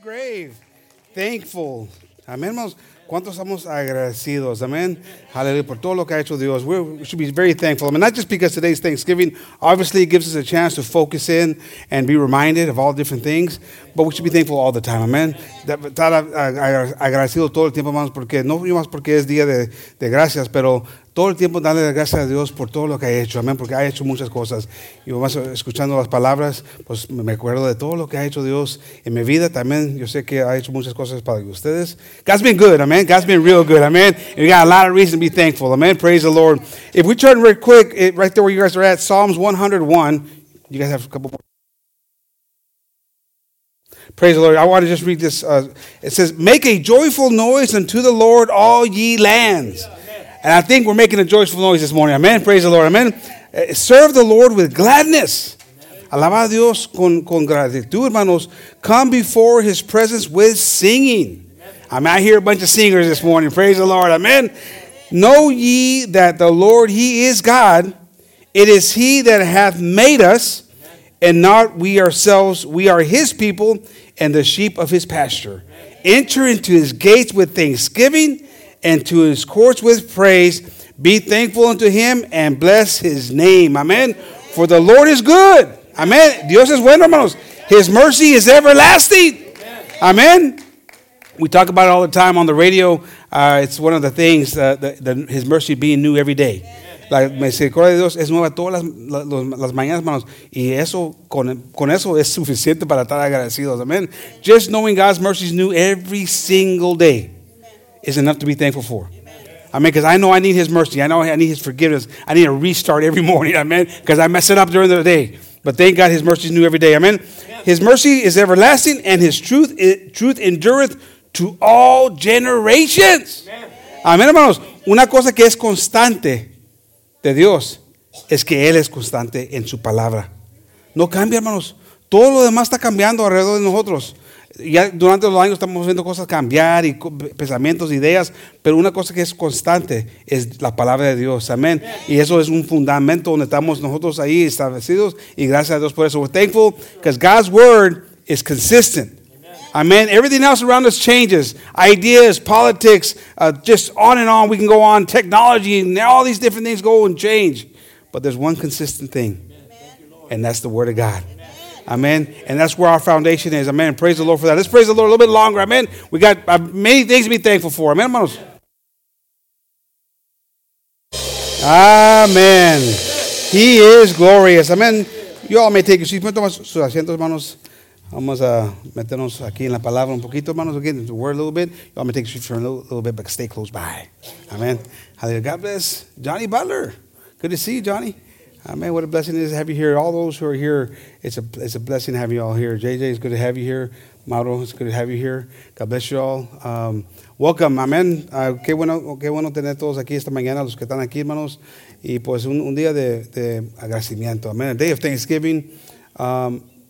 grave. Thankful. Amén, hermanos. ¿Cuántos estamos agradecidos? Amén. Hallelujah. Por todo lo que ha hecho Dios. We should be very thankful. I mean, not just because today's Thanksgiving obviously gives us a chance to focus in and be reminded of all different things, but we should be thankful all the time. Amén. Estar agradecido todo el tiempo, hermanos, porque no más porque es día de gracias, pero todo el tiempo darle las gracias a Dios por todo lo que ha hecho. Amén. Porque ha hecho muchas cosas. Y más escuchando las palabras, pues me acuerdo de todo lo que ha hecho Dios en mi vida. También yo sé que ha hecho muchas cosas para ustedes. God's been good. Amen. God's been real good. Amen. And we got a lot of reason to be thankful. Amen. Praise the Lord. If we turn real quick, right there where you guys are at, Psalms 101. You guys have a couple more. Praise the Lord. I want to just read this. It says, make a joyful noise unto the Lord, all ye lands. And I think we're making a joyful noise this morning. Amen. Praise the Lord. Amen. Serve the Lord with gladness. Alaba a Dios con gratitud, hermanos. Come before his presence with singing. Amen. I hear a bunch of singers this morning. Praise the Lord. Amen. Amen. Know ye that the Lord, he is God. It is he that hath made us, and not we ourselves. We are his people and the sheep of his pasture. Enter into his gates with thanksgiving, and to his courts with praise. Be thankful unto him and bless his name. Amen. For the Lord is good. Amen. Dios es bueno, hermanos. His mercy is everlasting. Amen. We talk about it all the time on the radio. It's one of the things, his mercy being new every day. La misericordia de Dios es nueva todas las mañanas, hermanos. Y eso, con eso es suficiente para estar agradecidos. Amen. Just knowing God's mercy is new every single day is enough to be thankful for. Amen. Because I know I need his mercy. I know I need his forgiveness. I need a restart every morning. Amen. Because I mess it up during the day. But thank God his mercy is new every day. Amen. His mercy is everlasting, and his truth endureth to all generations. Amen, hermanos. Una cosa que es constante de Dios es que Él es constante en su palabra. No cambia, hermanos. Todo lo demás está cambiando alrededor de nosotros. Ya durante los años estamos viendo cosas cambiar y pensamientos, ideas, pero una cosa que es constante es la palabra de Dios. Amén. Y eso es un fundamento donde estamos nosotros ahí establecidos, y gracias a Dios por eso. We're thankful because God's word is consistent. Amen. Everything else around us changes. Ideas, politics, just on and on. We can go on. Technology and all these different things go and change. But there's one consistent thing, and that's the word of God. Amen. And that's where our foundation is. Amen. Praise the Lord for that. Let's praise the Lord a little bit longer. Amen. We got many things to be thankful for. Amen, hermanos. Amen. He is glorious. Amen. You all may take your seats. Sus asientos, hermanos. Vamos a meternos aquí en la palabra un poquito, hermanos. We'll get into the word a little bit. I'm going to take you for a little bit, but stay close by. Amen. Hallelujah. God bless Johnny Butler. Good to see you, Johnny. Amen. What a blessing it is to have you here. All those who are here, it's a blessing to have you all here. JJ, it's good to have you here. Mauro, it's good to have you here. God bless you all. Welcome. Amen. Qué bueno tener todos aquí esta mañana, los que están aquí, hermanos. Y pues un día de agradecimiento. Amen. A day of Thanksgiving.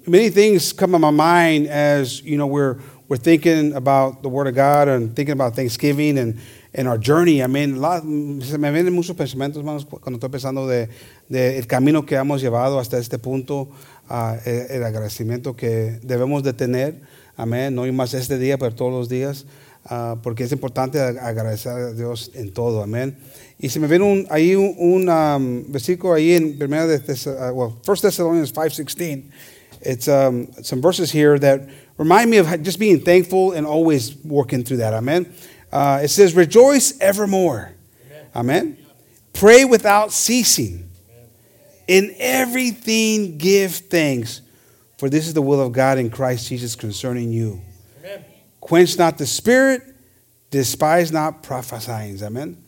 Many things come to my mind as, you know, we're thinking about the Word of God and thinking about Thanksgiving and our journey. I mean, se me vienen muchos pensamientos, hermanos, cuando estoy pensando de el camino que hemos llevado hasta este punto, el agradecimiento que debemos de tener. Amén. No más este día, pero todos los días, porque es importante agradecer a Dios en todo. Amén. Y se me viene un versículo ahí en 1 Thessalonians 5:16. It's some verses here that remind me of just being thankful and always working through that. Amen. It says, rejoice evermore. Amen. Amen. Pray without ceasing. Amen. In everything give thanks, for this is the will of God in Christ Jesus concerning you. Amen. Quench not the spirit, despise not prophesying. Amen. Amen.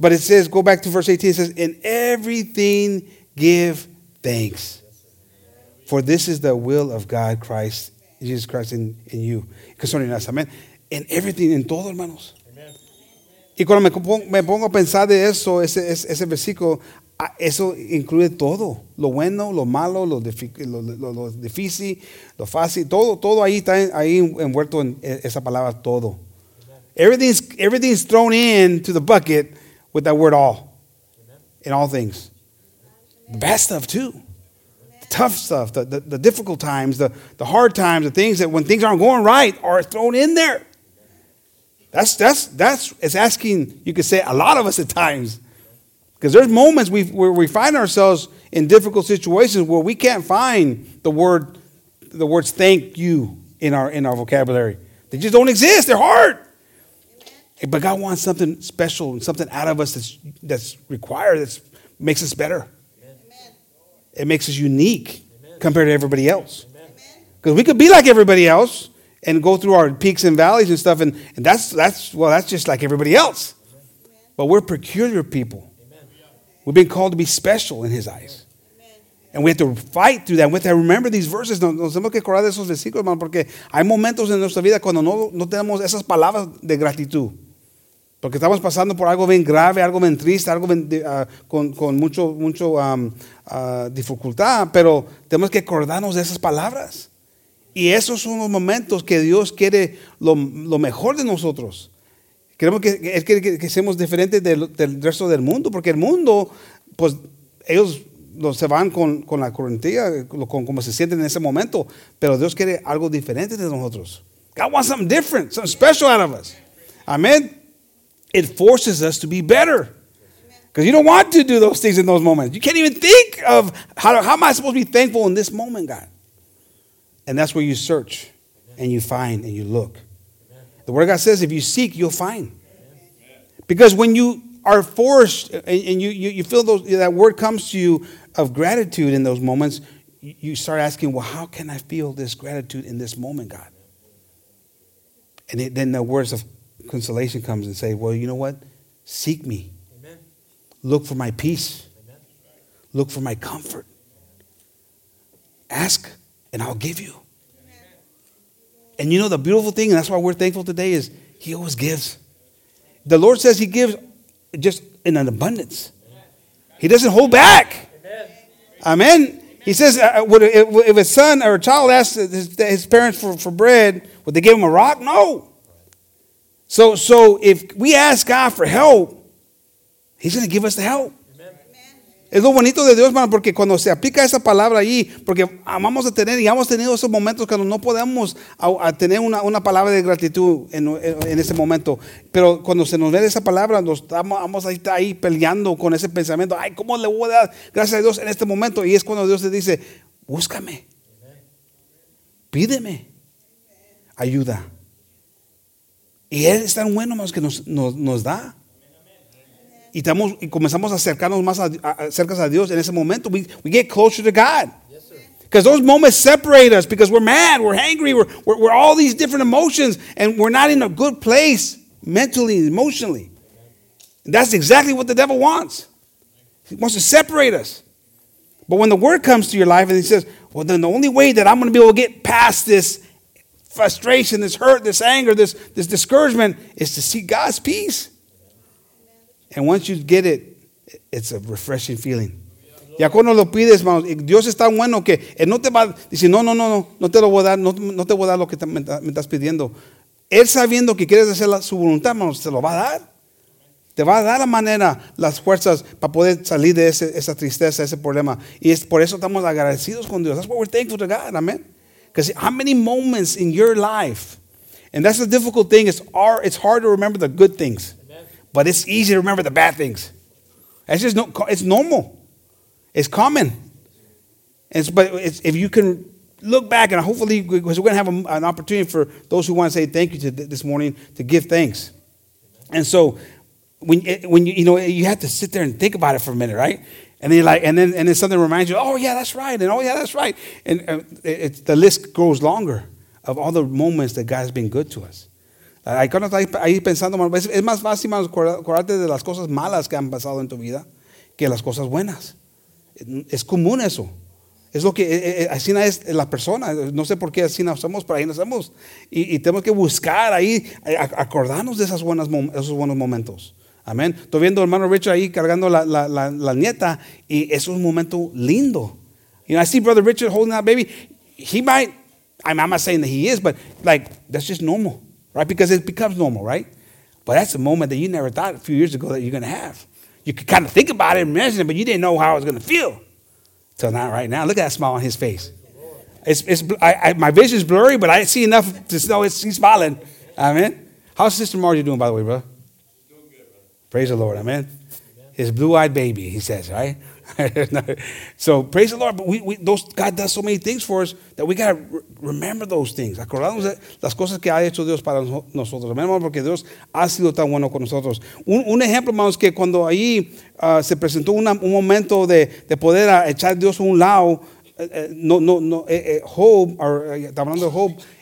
But it says, go back to verse 18. It says, in everything give thanks. For this is the will of God, Christ, Jesus Christ in you. Concerning us, amen. En everything, en todo, hermanos. Amen. Y cuando me pongo a pensar de eso, ese versículo, eso incluye todo. Lo bueno, lo malo, lo difícil, lo fácil, todo ahí está ahí envuelto en esa palabra todo. Everything's thrown into the bucket with that word all. Amen. In all things. The bad stuff too. tough stuff, the difficult times, the hard times, the things that when things aren't going right are thrown in there. That's it's asking, you could say, a lot of us at times. Because there's moments where we find ourselves in difficult situations where we can't find the words thank you in our vocabulary. They just don't exist. They're hard. But God wants something special and something out of us that's required, that makes us better. Amen. It makes us unique, amen, compared to everybody else. Because we could be like everybody else and go through our peaks and valleys and stuff, and that's just like everybody else. Amen. But we're peculiar people. Amen. We've been called to be special in His eyes. Amen. And we have to fight through that. We have to remember these verses. Nos tenemos que acordar de esos versículos, hermano, porque hay momentos en nuestra vida cuando no tenemos esas palabras de gratitud. Porque estamos pasando por algo bien grave, algo bien triste, algo bien, con mucho dificultad, pero tenemos que acordarnos de esas palabras. Y esos son los momentos que Dios quiere lo mejor de nosotros. Queremos que seamos diferentes del resto del mundo, porque el mundo, pues ellos se van con la corriente, con cómo se sienten en ese momento, pero Dios quiere algo diferente de nosotros. God wants something different, something special out of us. Amén. It forces us to be better. Because you don't want to do those things in those moments. You can't even think of how am I supposed to be thankful in this moment, God? And that's where you search and you find and you look. The Word of God says if you seek, you'll find. Because when you are forced and you feel that word comes to you of gratitude in those moments, you start asking, well, how can I feel this gratitude in this moment, God? And then the words of consolation comes and say, well, you know what? Seek me. Amen. Look for my peace. Amen. Look for my comfort. Ask and I'll give you. Amen. And you know the beautiful thing, and that's why we're thankful today, is He always gives. The Lord says He gives just in an abundance. Amen. He doesn't hold back. Amen. Amen. He says, if a son or a child asks his parents for bread, would they give him a rock? No. So if we ask God for help, He's going to give us the help. Amen. Es lo bonito de Dios, hermano, porque cuando se aplica esa palabra allí, porque vamos a tener y hemos tenido esos momentos cuando no podemos a tener una palabra de gratitud en ese momento. Pero cuando se nos ve esa palabra, nos vamos a estar ahí peleando con ese pensamiento. Ay, ¿cómo le voy a dar gracias a Dios en este momento? Y es cuando Dios te dice, búscame, pídeme ayuda. Y Él es tan bueno más que nos da. Y comenzamos a acercarnos más cerca a Dios en ese momento. We get closer to God. Because those moments separate us. Because we're mad, we're angry, we're all these different emotions. And we're not in a good place mentally, emotionally. And that's exactly what the devil wants. He wants to separate us. But when the word comes to your life and he says, well, then the only way that I'm going to be able to get past this frustration, this hurt, this anger, this discouragement is to seek God's peace. And once you get it, it's a refreshing feeling. Ya cuando lo pides, hermanos, Dios es tan bueno que Él no te va a decir, no te lo voy a dar, no te voy a dar lo que me estás pidiendo. Él sabiendo que quieres hacer su voluntad, hermanos, te lo va a dar. Te va a dar la manera, las fuerzas para poder salir de esa tristeza, ese problema. Y es por eso estamos agradecidos con Dios. That's why we're thankful to God, amen. Because how many moments in your life, and that's the difficult thing, it's hard to remember the good things. Amen. But it's easy to remember the bad things. It's just it's normal. It's common. But if you can look back, and hopefully, because we're going to have an opportunity for those who want to say thank you this morning, to give thanks. And so, when you have to sit there and think about it for a minute, right? And then and then something reminds you, oh yeah, that's right, and oh yeah, that's right, and the list grows longer of all the moments that God's been good to us. Cuando estás ahí pensando, es más fácil acordarte de las cosas malas que han pasado en tu vida que las cosas buenas. Es común eso. Es lo que así es la persona. No sé por qué así nos somos, pero ahí nos somos. Y tenemos que buscar ahí acordarnos de esos buenos momentos. Amén. Estoy viendo al hermano Richard ahí cargando la nieta, y es un momento lindo. You know, I see brother Richard holding that baby. He might, I'm not saying that he is, but like, that's just normal, right? Because it becomes normal, right? But that's a moment that you never thought a few years ago that you're going to have. You could kind of think about it and imagine it, but you didn't know how it was going to feel. So not right now. Look at that smile on his face. It's my vision's blurry, but I see enough to know he's smiling. Amen. How's Sister Margie doing, by the way, brother? Doing good, brother. Praise the Lord. Amen. His blue-eyed baby, he says, right? So praise the Lord. But God does so many things for us that we got to remember those things. Acordarnos de las cosas que ha hecho Dios para nosotros. Amén, hermano, porque Dios ha sido tan bueno con nosotros. Un ejemplo, hermanos, que cuando ahí se presentó un momento de poder echar a Dios a un lado, Job,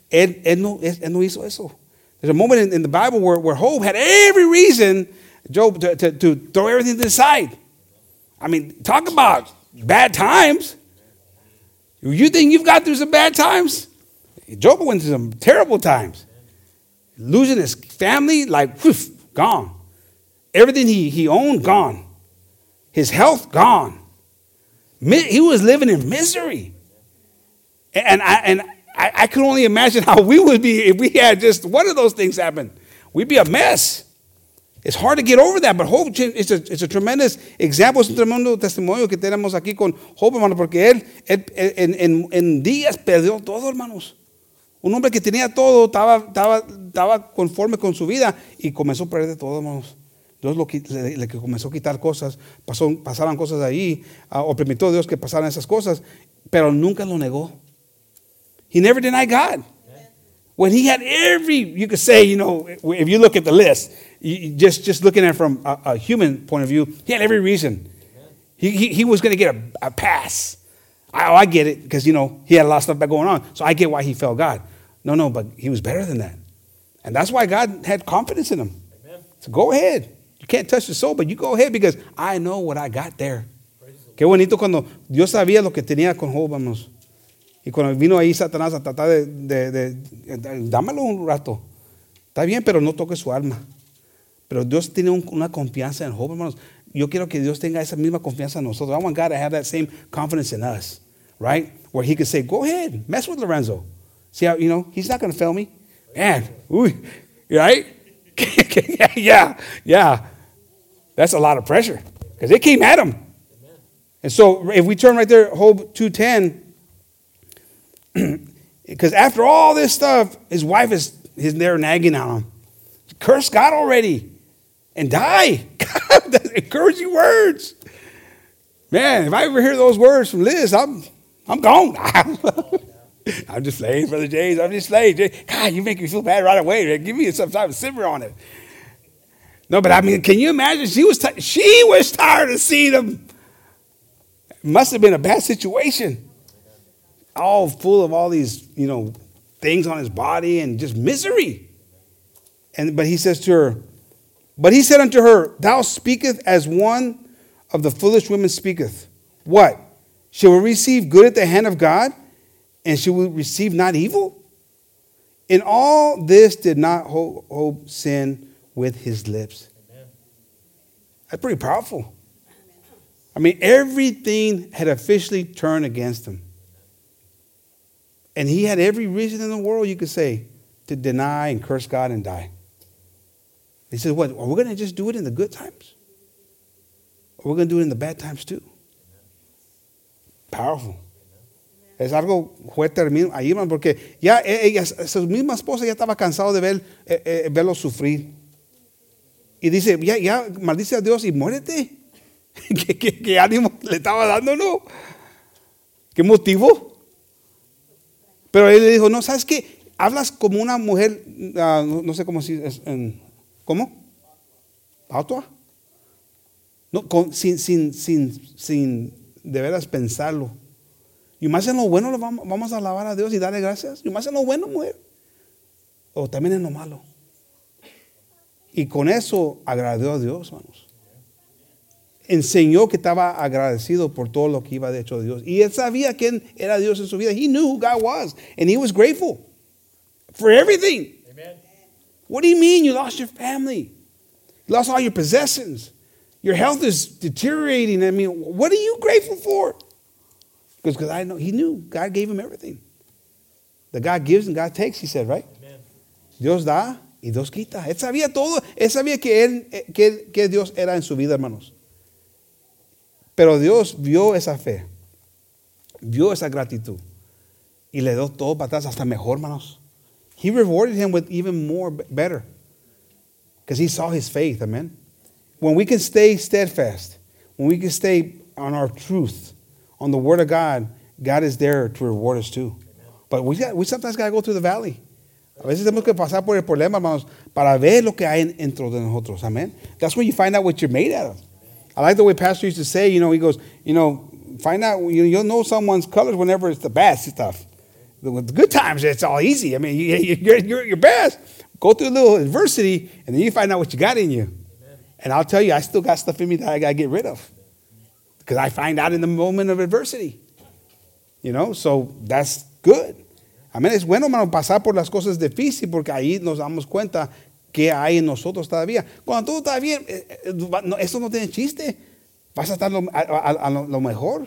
él no hizo eso. There's a moment in the Bible where Job had every reason, Job, to throw everything to the side. I mean, talk about bad times. You think you've got through some bad times? Job went through some terrible times. Losing his family, like, whew, gone. Everything he owned, gone. His health, gone. He was living in misery. And I could only imagine how we would be if we had just one of those things happen. We'd be a mess. It's hard to get over that, but Job, it's a tremendous example, es un tremendo testimonio que tenemos aquí con Job, hermano, porque él en días perdió todo, hermanos. Un hombre que tenía todo, estaba conforme con su vida y comenzó a perder todo, hermanos. Dios le comenzó a quitar cosas, pasaban cosas ahí, o permitió a Dios que pasaran esas cosas, pero nunca lo negó. He never denied God. When he had you could say, you know, if you look at the list, just looking at it from a human point of view, he had every reason. He was going to get a pass. I get it, because, you know, he had a lot of stuff going on. So I get why he fell God. No, but he was better than that. And that's why God had confidence in him. Amen. So go ahead. You can't touch the soul, but you go ahead, because I know what I got there. Qué bonito cuando Dios sabía lo que tenía con Job, hermanos. Y cuando vino ahí Satanás a tratar de dámelo un rato. Está bien, pero no toque su alma. Pero Dios tiene una confianza en Job, hermanos. Yo quiero que Dios tenga esa misma confianza en nosotros. I want God to have that same confidence in us, right? Where he could say, go ahead, mess with Lorenzo. See how, you know, he's not going to fail me. Man, ooh, right? yeah. That's a lot of pressure, because it came at him. And so if we turn right there, Job 2:10, because after all this stuff, his wife is there nagging on him. Curse God already and die. God, that's encouraging words. Man, if I ever hear those words from Liz, I'm gone. I'm just playing, Brother James. I'm just playing. God, you make me feel bad right away. Man. Give me some time to simmer on it. No, but I mean, can you imagine? She was tired of seeing him. It must have been a bad situation. All full of all these, you know, things on his body and just misery. But he says to her, but he said unto her, thou speakest as one of the foolish women speaketh. What? She will receive good at the hand of God, and she will receive not evil? In all this did not Job sin with his lips. Amen. That's pretty powerful. I mean, everything had officially turned against him. And he had every reason in the world, you could say, to deny and curse God and die. He said, what? Are we going to just do it in the good times? Or we're going to do it in the bad times too? Powerful. Es algo fuerte, ahí, hermano, porque ya su misma esposa ya estaba cansado de verlo sufrir. Y dice, ya, maldice a Dios y muérete. ¿Qué ánimo le estaba dando, no? ¿Qué motivo? Pero él le dijo, no, ¿sabes qué? Hablas como una mujer, no sé cómo si es, ¿cómo? ¿Autua? No, sin de veras pensarlo. Y más en lo bueno vamos a alabar a Dios y darle gracias. Y más en lo bueno, mujer. O también en lo malo. Y con eso agradeció a Dios, hermanos. Enseñó que estaba agradecido por todo lo que iba de hecho de Dios. Y él sabía quién era Dios en su vida. He knew who God was. And he was grateful for everything. Amen. What do you mean you lost your family? You lost all your possessions. Your health is deteriorating. I mean, what are you grateful for? Because I know he knew God gave him everything. That God gives and God takes, he said, right? Amen. Dios da y Dios quita. Él sabía todo. Él sabía que Dios era en su vida, hermanos. Pero Dios vio esa fe. vio esa gratitud y le dio todo para atrás, hasta mejor, hermanos. He rewarded him with even more, better, because he saw his faith, amen. When we can stay steadfast, when we can stay on our truth, on the word of God, God is there to reward us too. But we sometimes got to go through the valley. A veces tenemos que pasar por el problema, hermanos, para ver lo que hay dentro de nosotros, amen. That's where you find out what you're made out of. I like the way Pastor used to say, you know, he goes, you know, find out, you'll know someone's colors whenever it's the bad stuff. The good times, it's all easy. I mean, you're at your best. Go through a little adversity, and then you find out what you got in you. Amen. And I'll tell you, I still got stuff in me that I got to get rid of, because I find out in the moment of adversity. You know, so that's good. Amén. Es bueno, hermano, pasar por las cosas difíciles, porque ahí nos damos cuenta que hay en nosotros todavía. Cuando todo está bien, eso no tiene chiste. Vas a estar a lo mejor.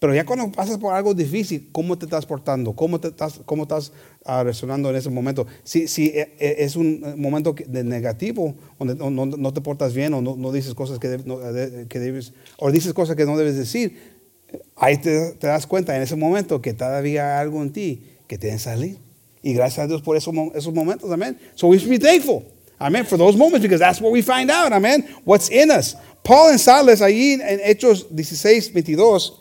Pero ya cuando pasas por algo difícil, ¿cómo te estás portando? ¿Cómo estás reaccionando en ese momento? Si es un momento de negativo, donde no te portas bien o no dices cosas que debes, o dices cosas que no debes decir, ahí te das cuenta en ese momento que todavía hay algo en ti que tiene que salir. Y gracias a Dios por esos momentos, amén. So we should be thankful, amén, for those moments, because that's what we find out, amén, what's in us. Paul and Silas, allí en Hechos 16, 22,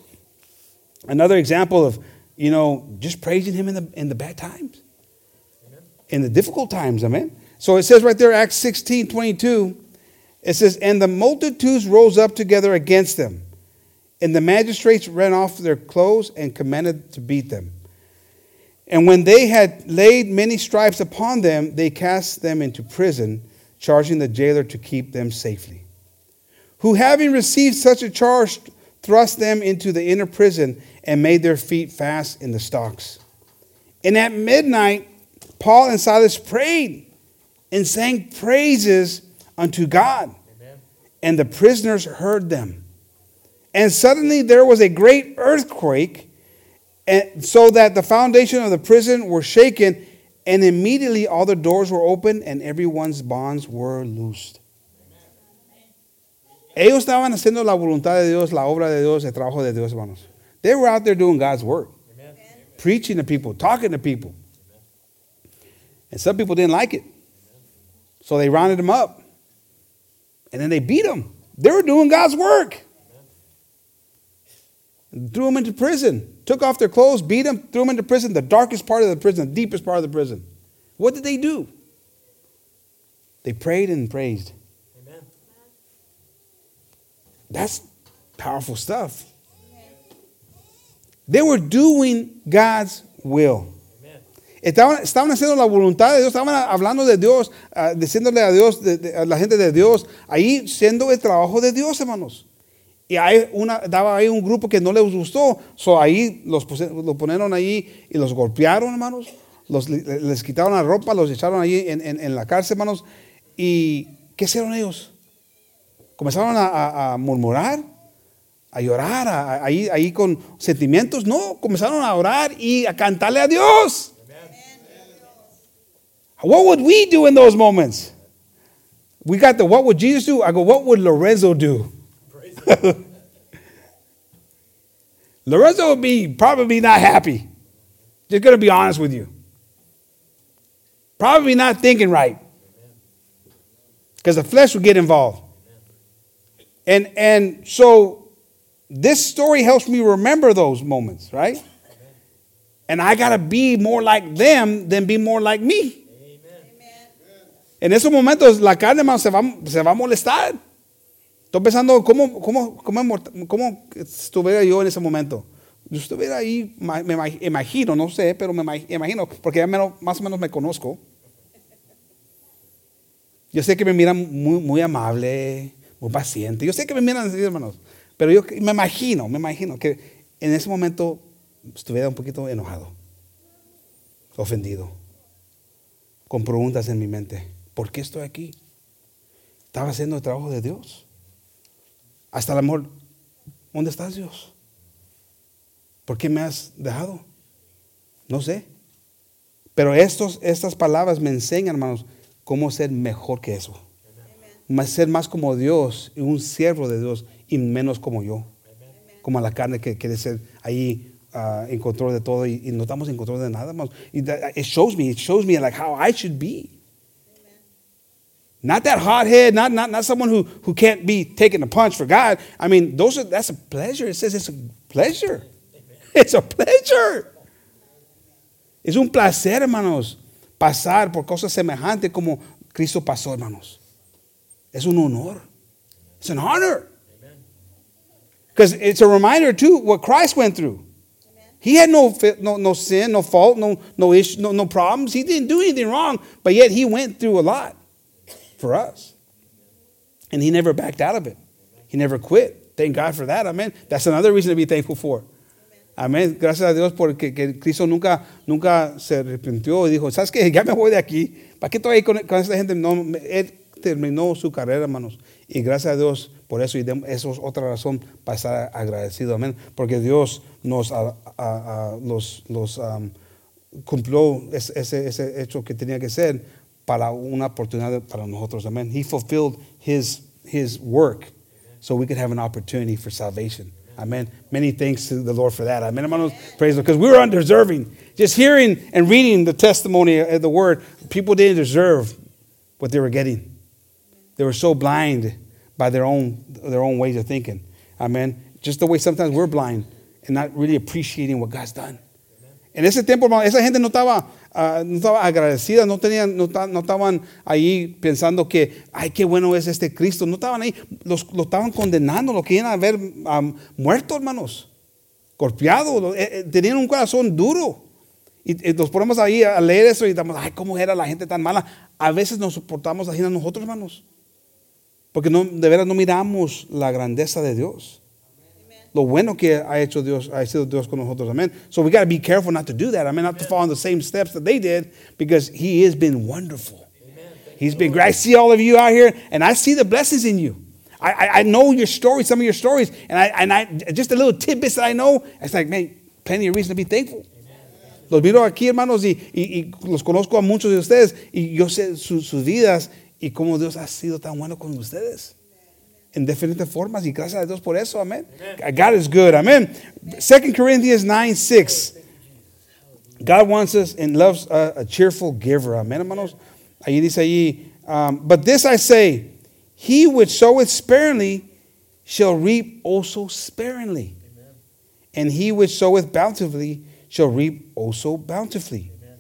another example of, you know, just praising him in the bad times. Amen. In the difficult times, amen. So it says right there, Acts 16:22, it says, and the multitudes rose up together against them, and the magistrates rent off their clothes and commanded to beat them. And when they had laid many stripes upon them, they cast them into prison, charging the jailer to keep them safely. Who having received such a charge, thrust them into the inner prison and made their feet fast in the stocks. And at midnight, Paul and Silas prayed and sang praises unto God. Amen. And the prisoners heard them. And suddenly there was a great earthquake, and so that the foundation of the prison were shaken, and immediately all the doors were opened and everyone's bonds were loosed. Ellos estaban haciendo la voluntad de Dios, la obra de Dios, el trabajo de Dios, hermanos. They were out there doing God's work. Amen. Preaching to people, talking to people. Amen. And some people didn't like it. Amen. So they rounded them up. And then they beat them. They were doing God's work. And threw them into prison. Took off their clothes, beat them, threw them into prison. The darkest part of the prison, the deepest part of the prison. What did they do? They prayed and praised. That's powerful stuff. They were doing God's will. Estaban haciendo la voluntad de Dios. Estaban hablando de Dios, diciéndole a Dios, a la gente de Dios, ahí siendo el trabajo de Dios, hermanos. Y hay daba ahí un grupo que no les gustó. So ahí los ponieron ahí y los golpearon, hermanos. Les quitaron la ropa, los echaron ahí en la cárcel, hermanos. ¿Y qué hicieron ellos? Comenzaron a murmurar, a llorar, ahí con sentimientos. No, comenzaron a orar y a cantarle a Dios. Amen. What would we do in those moments? We got the what would Jesus do? I go, what would Lorenzo do? Lorenzo would be probably not happy. Just going to be honest with you. Probably not thinking right. Because the flesh would get involved. And so this story helps me remember those moments, right? Amen. And I got to be more like them than be more like me. Amen. En esos momentos la carne, hermano, se va a molestar. Estoy pensando cómo estuviera yo en ese momento. Yo estuviera ahí, me imagino, no sé, pero me imagino, porque ya más o menos me conozco. Yo sé que me miran muy, muy amable, muy paciente. Yo sé que me miran así, hermanos, pero yo me imagino que en ese momento estuviera un poquito enojado, ofendido, con preguntas en mi mente. ¿Por qué estoy aquí? Estaba haciendo el trabajo de Dios. Hasta el amor, ¿dónde estás, Dios? ¿Por qué me has dejado? No sé. Pero estas palabras me enseñan, hermanos, cómo ser mejor que eso. Ser más como Dios y un siervo de Dios y menos como yo. Amen. Como la carne que quiere ser ahí in control de todo y no estamos en control de nada, hermanos. It shows me like how I should be. Amen. Not that hot head, not someone who can't be taking a punch for God. I mean, that's a pleasure. It says it's a pleasure. Amen. It's a pleasure. Es un placer, hermanos, pasar por cosas semejantes como Cristo pasó, hermanos. Es un honor. It's an honor. Because it's a reminder, too, what Christ went through. Amen. He had no sin, no fault, no issue, no problems. He didn't do anything wrong, but yet he went through a lot for us. And he never backed out of it. He never quit. Thank God for that. Amen. That's another reason to be thankful for. Amén. Gracias a Dios porque que Cristo nunca se arrepintió y dijo, ¿sabes qué? Ya me voy de aquí. ¿Para qué estoy ahí con esta gente? No, él terminó su carrera, hermanos. Y gracias a Dios por eso. Y eso es otra razón para estar agradecido. Amén. Porque Dios nos cumplió ese hecho que tenía que ser para una oportunidad para nosotros. Amén. He fulfilled his work so we could have an opportunity for salvation. Amen. Many thanks to the Lord for that. Amen. Hermanos, praise the Lord. Because we were undeserving. Just hearing and reading the testimony of the word, people didn't deserve what they were getting. They were so blind by their own ways of thinking. Amen. Just the way sometimes we're blind and not really appreciating what God's done. En ese tiempo, hermano, esa gente no estaba agradecida, no estaban ahí pensando que, ay, qué bueno es este Cristo. No estaban ahí, lo estaban condenando, lo querían haber muerto, hermanos, golpeado. Tenían un corazón duro. Y nos ponemos ahí a leer eso y estamos, ay, cómo era la gente tan mala. A veces nos soportamos así a nosotros, hermanos, porque de veras no miramos la grandeza de Dios. Lo bueno que ha sido Dios con nosotros. Amen. So we got to be careful not to do that. I mean, not to fall on the same steps that they did, because he has been wonderful. Amen. He's been great. I see all of you out here, and I see the blessings in you. I know your stories, some of your stories, and I just the little tidbits that I know. It's like, man, plenty of reason to be thankful. Amen. Los miro aquí, hermanos, y los conozco a muchos de ustedes, y yo sé sus vidas y cómo Dios ha sido tan bueno con ustedes. En diferentes formas, y gracias a Dios por eso. Amén. God is good. Amen. 2 Corinthians 9:6. God wants us and loves a cheerful giver. Amen, hermanos. Allí dice but this I say, he which soweth sparingly shall reap also sparingly. Amen. And he which soweth bountifully shall reap also bountifully. Amen.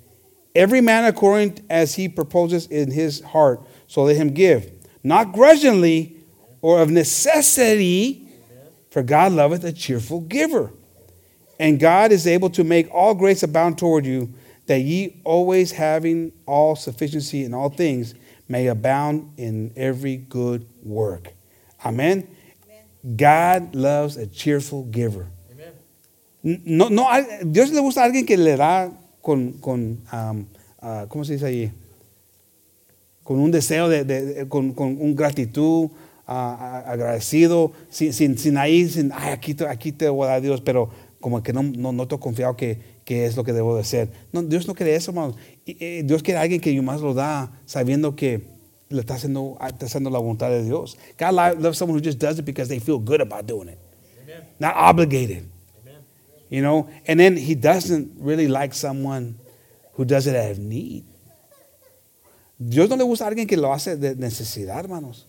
Every man according as he proposes in his heart, so let him give. Not grudgingly, or of necessity, for God loveth a cheerful giver. And God is able to make all grace abound toward you, that ye always having all sufficiency in all things may abound in every good work. Amen. Amen. God loves a cheerful giver. Amen. No, Dios le gusta a alguien que le da con ¿cómo se dice allí? Con un deseo con un gratitud. Agradecido, sin aquí te voy a dar Dios, pero como que no estoy confiado que es lo que debo de hacer. No, Dios no quiere eso, hermanos. Dios quiere a alguien que más lo da sabiendo que le está haciendo la voluntad de Dios. God loves someone who just does it because they feel good about doing it. Amen. Not obligated. Amen. You know, and then he doesn't really like someone who does it out of need. Dios no le gusta a alguien que lo hace de necesidad, hermanos.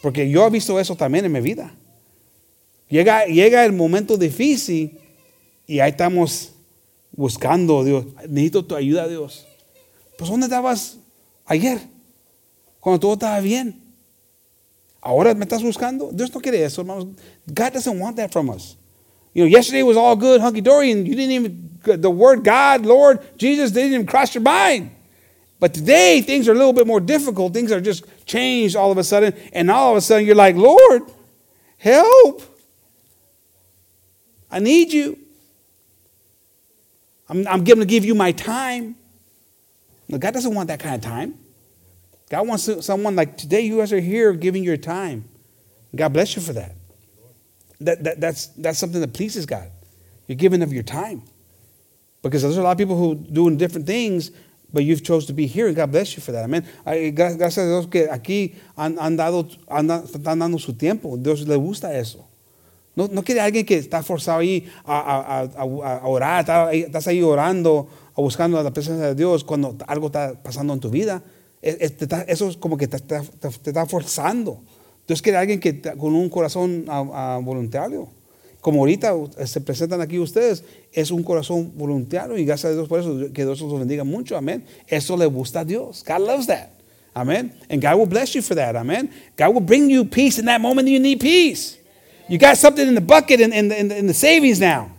Porque yo he visto eso también en mi vida. Llega el momento difícil y ahí estamos buscando a Dios. Necesito tu ayuda, Dios. Pues, ¿dónde estabas ayer? Cuando todo estaba bien. ¿Ahora me estás buscando? Dios no quiere eso, hermanos. God doesn't want that from us. You know, yesterday was all good, hunky-dory, and you didn't even, the word God, Lord, Jesus, they didn't even cross your mind. But today, things are a little bit more difficult. Things are just changed all of a sudden. And all of a sudden, you're like, Lord, help. I need you. I'm going to give you my time. No, God doesn't want that kind of time. God wants someone like today, you guys are here giving your time. God bless you for that. That's something that pleases God. You're giving of your time. Because there's a lot of people who are doing different things, but you've chose to be here, and God bless you for that. Amen. Gracias a Dios que aquí están dando su tiempo. Dios le gusta eso. No quiere alguien que está forzado ahí a orar, estás ahí orando, o buscando a la presencia de Dios cuando algo está pasando en tu vida. Eso es como que te está forzando. Dios quiere a alguien que con un corazón voluntario. Como ahorita se presentan aquí ustedes, es un corazón voluntario, y gracias a Dios por eso, que Dios los bendiga mucho, amén. Eso le gusta a Dios. God loves that, amén. And God will bless you for that, amén. God will bring you peace in that moment you need peace. You got something in the bucket in the savings now,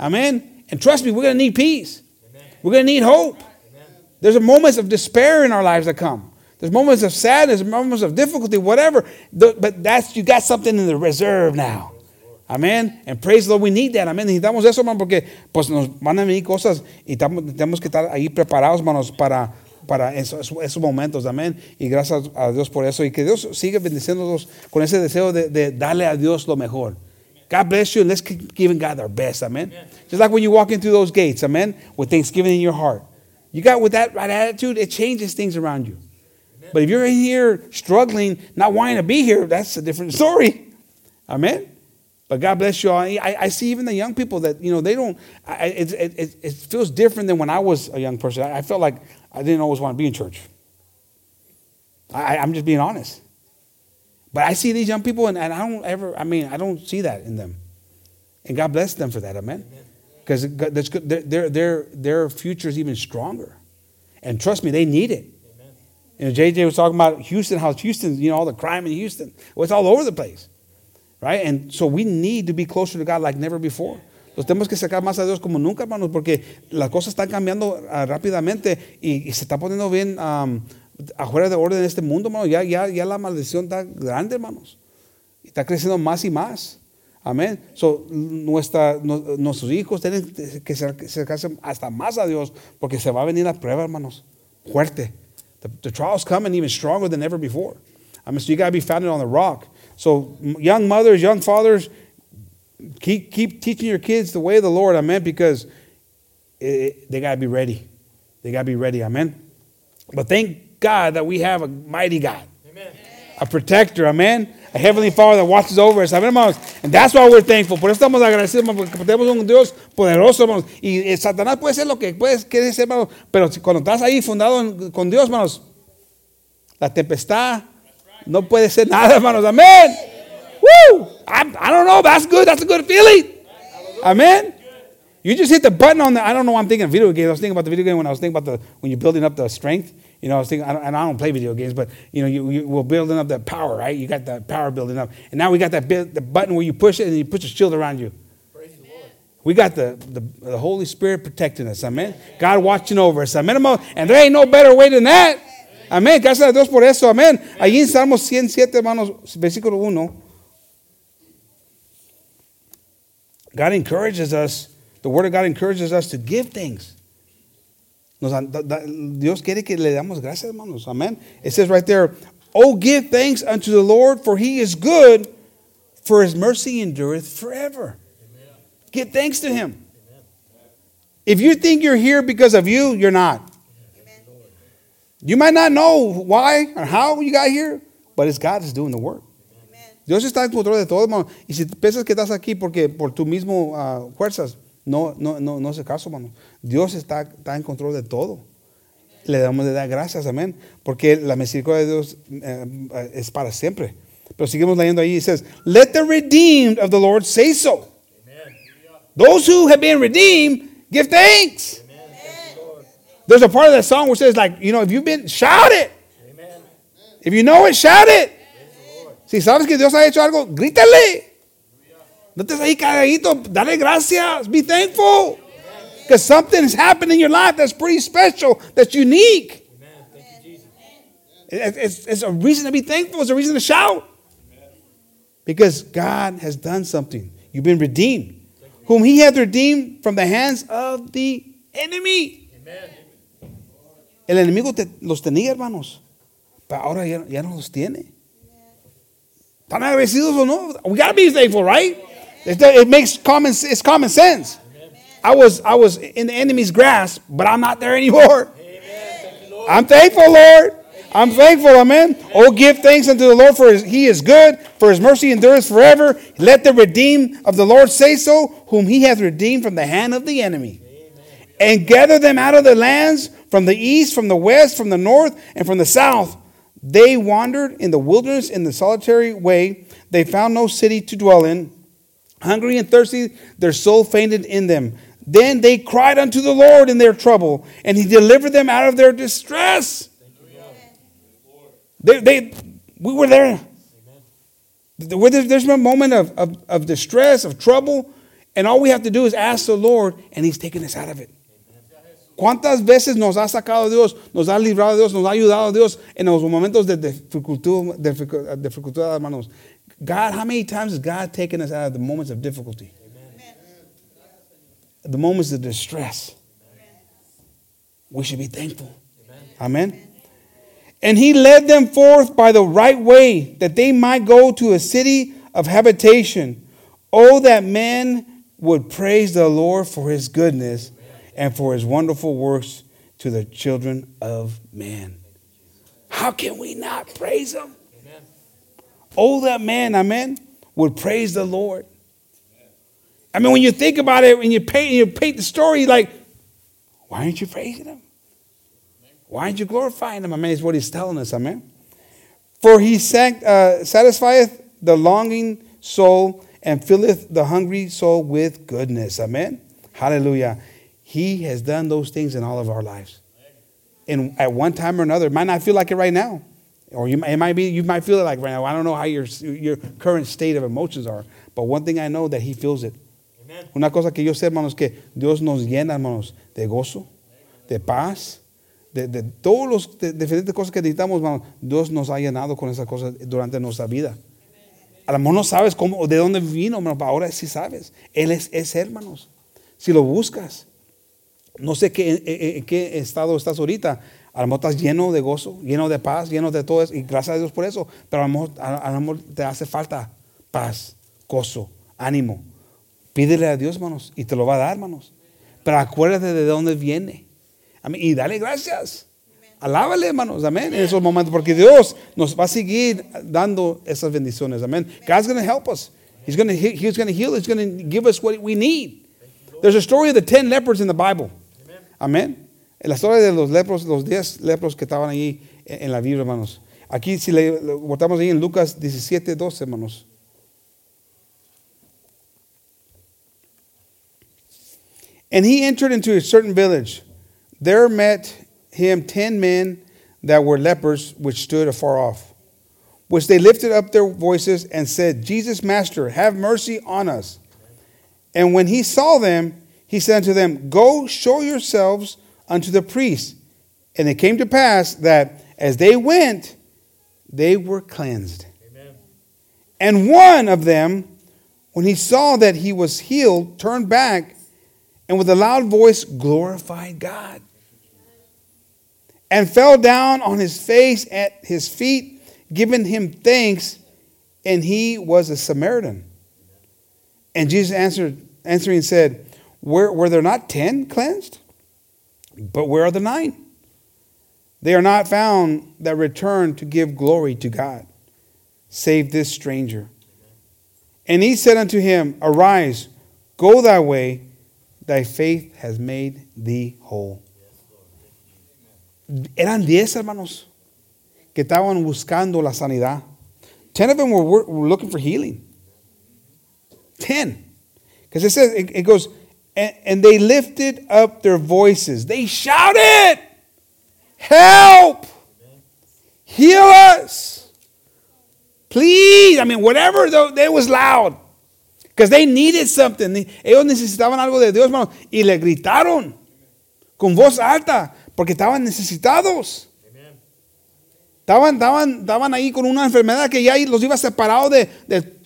amen. And trust me, we're going to need peace. We're going to need hope. There's moments of despair in our lives that come. There's moments of sadness, moments of difficulty, whatever. But you got something in the reserve now. Amén. And praise the Lord, we need that. Amén. Necesitamos eso, hermano, porque pues nos van a venir cosas y tenemos que estar ahí preparados, hermanos, para esos momentos. Amén. Y gracias a Dios por eso. Y que Dios siga bendiciéndonos con ese deseo de darle a Dios lo mejor. God bless you, and let's keep giving God our best. Amen. Amen. Just like when you walk in through those gates, amen, with thanksgiving in your heart. You got with that right attitude, it changes things around you. Amen. But if you're in here struggling, not wanting to be here, that's a different story. Amen. But God bless you all. I see even the young people that, you know, they don't, it feels different than when I was a young person. I felt like I didn't always want to be in church. I'm just being honest. But I see these young people, and I don't see that in them. And God bless them for that, amen? Because their future is even stronger. And trust me, they need it. Amen. You know, JJ was talking about Houston, how Houston, you know, all the crime in Houston. Well, it's all over the place, right? And so we need to be closer to God like never before. Los tenemos que sacar más a Dios como nunca, hermanos, porque las cosas están cambiando rápidamente y se está poniendo bien... afuera de orden en este mundo, hermano. Ya la maldición está grande, hermanos. Está creciendo más y más. Amén. So, nuestros hijos tienen que acercarse hasta más a Dios, porque se va a venir la prueba, hermanos. Fuerte. The trials coming even stronger than ever before. Amen. So you got to be founded on the rock. So young mothers, young fathers, keep teaching your kids the way of the Lord. Amen. Because they got to be ready. They got to be ready. Amen. But thank God that we have a mighty God. Amen. A protector, amen. A heavenly Father that watches over us. Amén, hermanos. And that's why we're thankful. Por eso estamos agradecidos, hermanos, porque tenemos un Dios poderoso, hermanos. Y Satanás puede ser lo que quiere ser, hermanos. Pero cuando estás ahí fundado con Dios, hermanos, la tempestad no puede ser nada, hermanos. Amén. Woo! I don't know, but that's good. That's a good feeling. Amen. You just hit the button on the, I don't know why I'm thinking of video games. I was thinking about the video game when I was thinking about when you're building up the strength. You know, I was thinking, and I don't play video games, but, you know, you were building up that power, right? You got that power building up. And now we got the button where you push it and you put your shield around you. Praise the Lord. We got the Holy Spirit protecting us, amen? God watching over us, amen? And there ain't no better way than that. Amen. Gracias a Dios por eso, amen. Allí en Salmos 107, hermanos, versículo 1. God encourages us. The Word of God encourages us to give things. Dios quiere que le damos gracias, hermanos. Amen. It says right there, "Oh, give thanks unto the Lord, for He is good, for His mercy endureth forever." Amen. Give thanks to Him. Amen. If you think you're here because of you, you're not. Amen. You might not know why or how you got here, but it's God that's doing the work. Amen. Dios está en control de todo, hermano. Y si piensas que estás aquí porque por tu mismo fuerzas. No es el caso, hermano. Dios está en control de todo. Le damos de dar gracias, amén. Porque la misericordia de Dios es para siempre. Pero seguimos leyendo ahí. It says, "Let the redeemed of the Lord say so." Amen. Those who have been redeemed, give thanks. Amen. There's a part of that song which says, like, you know, if you've been, shout it. Amen. If you know it, shout it. Amen. Si sabes que Dios ha hecho algo, grítale. No estés ahí cagadito, dale gracias, be thankful. Because something has happened in your life that's pretty special, that's unique. Amen. Thank you, Jesus. It's a reason to be thankful, it's a reason to shout. Amen. Because God has done something. You've been redeemed. Whom He hath redeemed from the hands of the enemy. Amen. El enemigo los tenía, hermanos. Pero ahora ya no los tiene. ¿Están agradecidos o no? We got to be thankful, right? It makes common. It's common sense. Amen. I was in the enemy's grasp, but I'm not there anymore. Amen. I'm thankful, Lord. Amen. I'm thankful, amen. Oh, give thanks unto the Lord, for he is good, for his mercy endureth forever. Let the redeemed of the Lord say so, whom he hath redeemed from the hand of the enemy. Amen. And gather them out of the lands, from the east, from the west, from the north, and from the south. They wandered in the wilderness in the solitary way. They found no city to dwell in. Hungry and thirsty, their soul fainted in them. Then they cried unto the Lord in their trouble, and he delivered them out of their distress. We were there. There's a moment of distress, of trouble, and all we have to do is ask the Lord, and he's taken us out of it. ¿Cuántas veces nos ha sacado Dios, nos ha librado Dios, nos ha ayudado Dios en los momentos de dificultad, hermanos? God, how many times has God taken us out of the moments of difficulty? Amen. The moments of distress. Amen. We should be thankful. Amen. Amen. And he led them forth by the right way, that they might go to a city of habitation. Oh, that men would praise the Lord for his goodness and for his wonderful works to the children of man. How can we not praise him? Amen. Oh, that man, amen, would praise the Lord. I mean, when you think about it, when you paint the story, like, why aren't you praising him? Why aren't you glorifying him? I mean, it's what he's telling us, amen. For he satisfieth the longing soul and filleth the hungry soul with goodness, amen. Hallelujah. He has done those things in all of our lives. And at one time or another, it might not feel like it right now. Or you might feel it like right now. I don't know how your current state of emotions are. But one thing I know, that he feels it. Amen. Una cosa que yo sé, hermanos, que Dios nos llena, hermanos, de gozo, de paz, de todos los diferentes cosas que necesitamos, hermanos. Dios nos ha llenado con esas cosas durante nuestra vida. A lo mejor no sabes cómo, de dónde vino, hermanos, pero ahora sí sabes. Él es hermanos. Si lo buscas. No sé en qué estado estás ahorita. A lo mejor estás lleno de gozo, lleno de paz, lleno de todo eso. Y gracias a Dios por eso. Pero a lo mejor te hace falta paz, gozo, ánimo. Pídele a Dios, hermanos, y te lo va a dar, hermanos. Pero acuérdate de dónde viene. Amén. Y dale gracias. Alábale, hermanos. Amén. En esos momentos. Porque Dios nos va a seguir dando esas bendiciones. Amén. God's going to help us. He's going to heal. He's going to give us what we need. There's a story of the 10 lepers in the Bible. Amén. La historia de los lepros, los 10 lepros que estaban allí en la Biblia, hermanos. Aquí, si le votamos ahí en Lucas 17:12, hermanos. And he entered into a certain village. There met him 10 men that were lepers, which stood afar off, which they lifted up their voices and said, Jesus, Master, have mercy on us. And when he saw them, he said unto them, Go show yourselves unto the priests. And it came to pass that as they went, they were cleansed. Amen. And one of them, when he saw that he was healed, turned back and with a loud voice glorified God. And fell down on his face at his feet, giving him thanks. And he was a Samaritan. And Jesus answering said, Were there not 10 cleansed? But where are the 9? They are not found that return to give glory to God, save this stranger. And he said unto him, Arise, go thy way, thy faith has made thee whole. Eran 10 hermanos que estaban buscando la sanidad. 10 of them were looking for healing. 10. Because it says, it goes, And they lifted up their voices. They shouted, Help! Heal us! Please! I mean, whatever, they was loud. Because they needed something. Ellos necesitaban algo de Dios, hermanos. Y le gritaron con voz alta. Porque estaban necesitados. Estaban ahí con una enfermedad que ya los iba separado de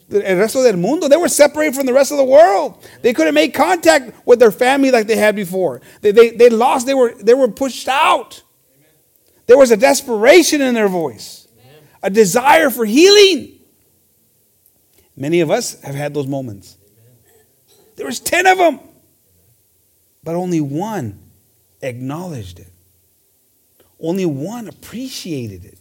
el resto del mundo. They were separated from the rest of the world. They couldn't make contact with their family like they had before. They lost. They were pushed out. Amen. There was a desperation in their voice. Amen. A desire for healing. Many of us have had those moments. Amen. There was 10 of them. But only one acknowledged it. Only one appreciated it.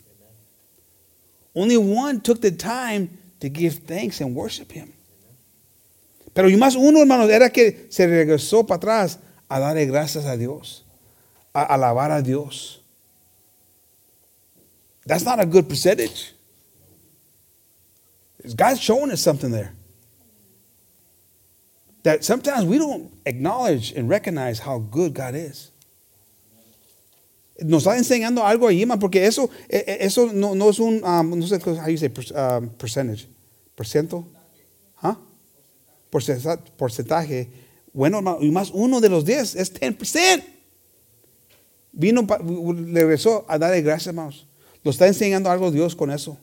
Only one took the time to give thanks and worship him. Pero y más uno, hermanos, era que se regresó para atrás a darle gracias a Dios, a alabar a Dios. That's not a good percentage. God's showing us something there. That sometimes we don't acknowledge and recognize how good God is. Nos está enseñando algo ahí, man, porque eso no es un, no sé how you say percentage. ¿Percento? Huh? Porcentaje. Bueno, y más uno de los 10 es 10%. Vino, le regresó a darle gracias, hermanos. Nos está enseñando algo Dios con eso.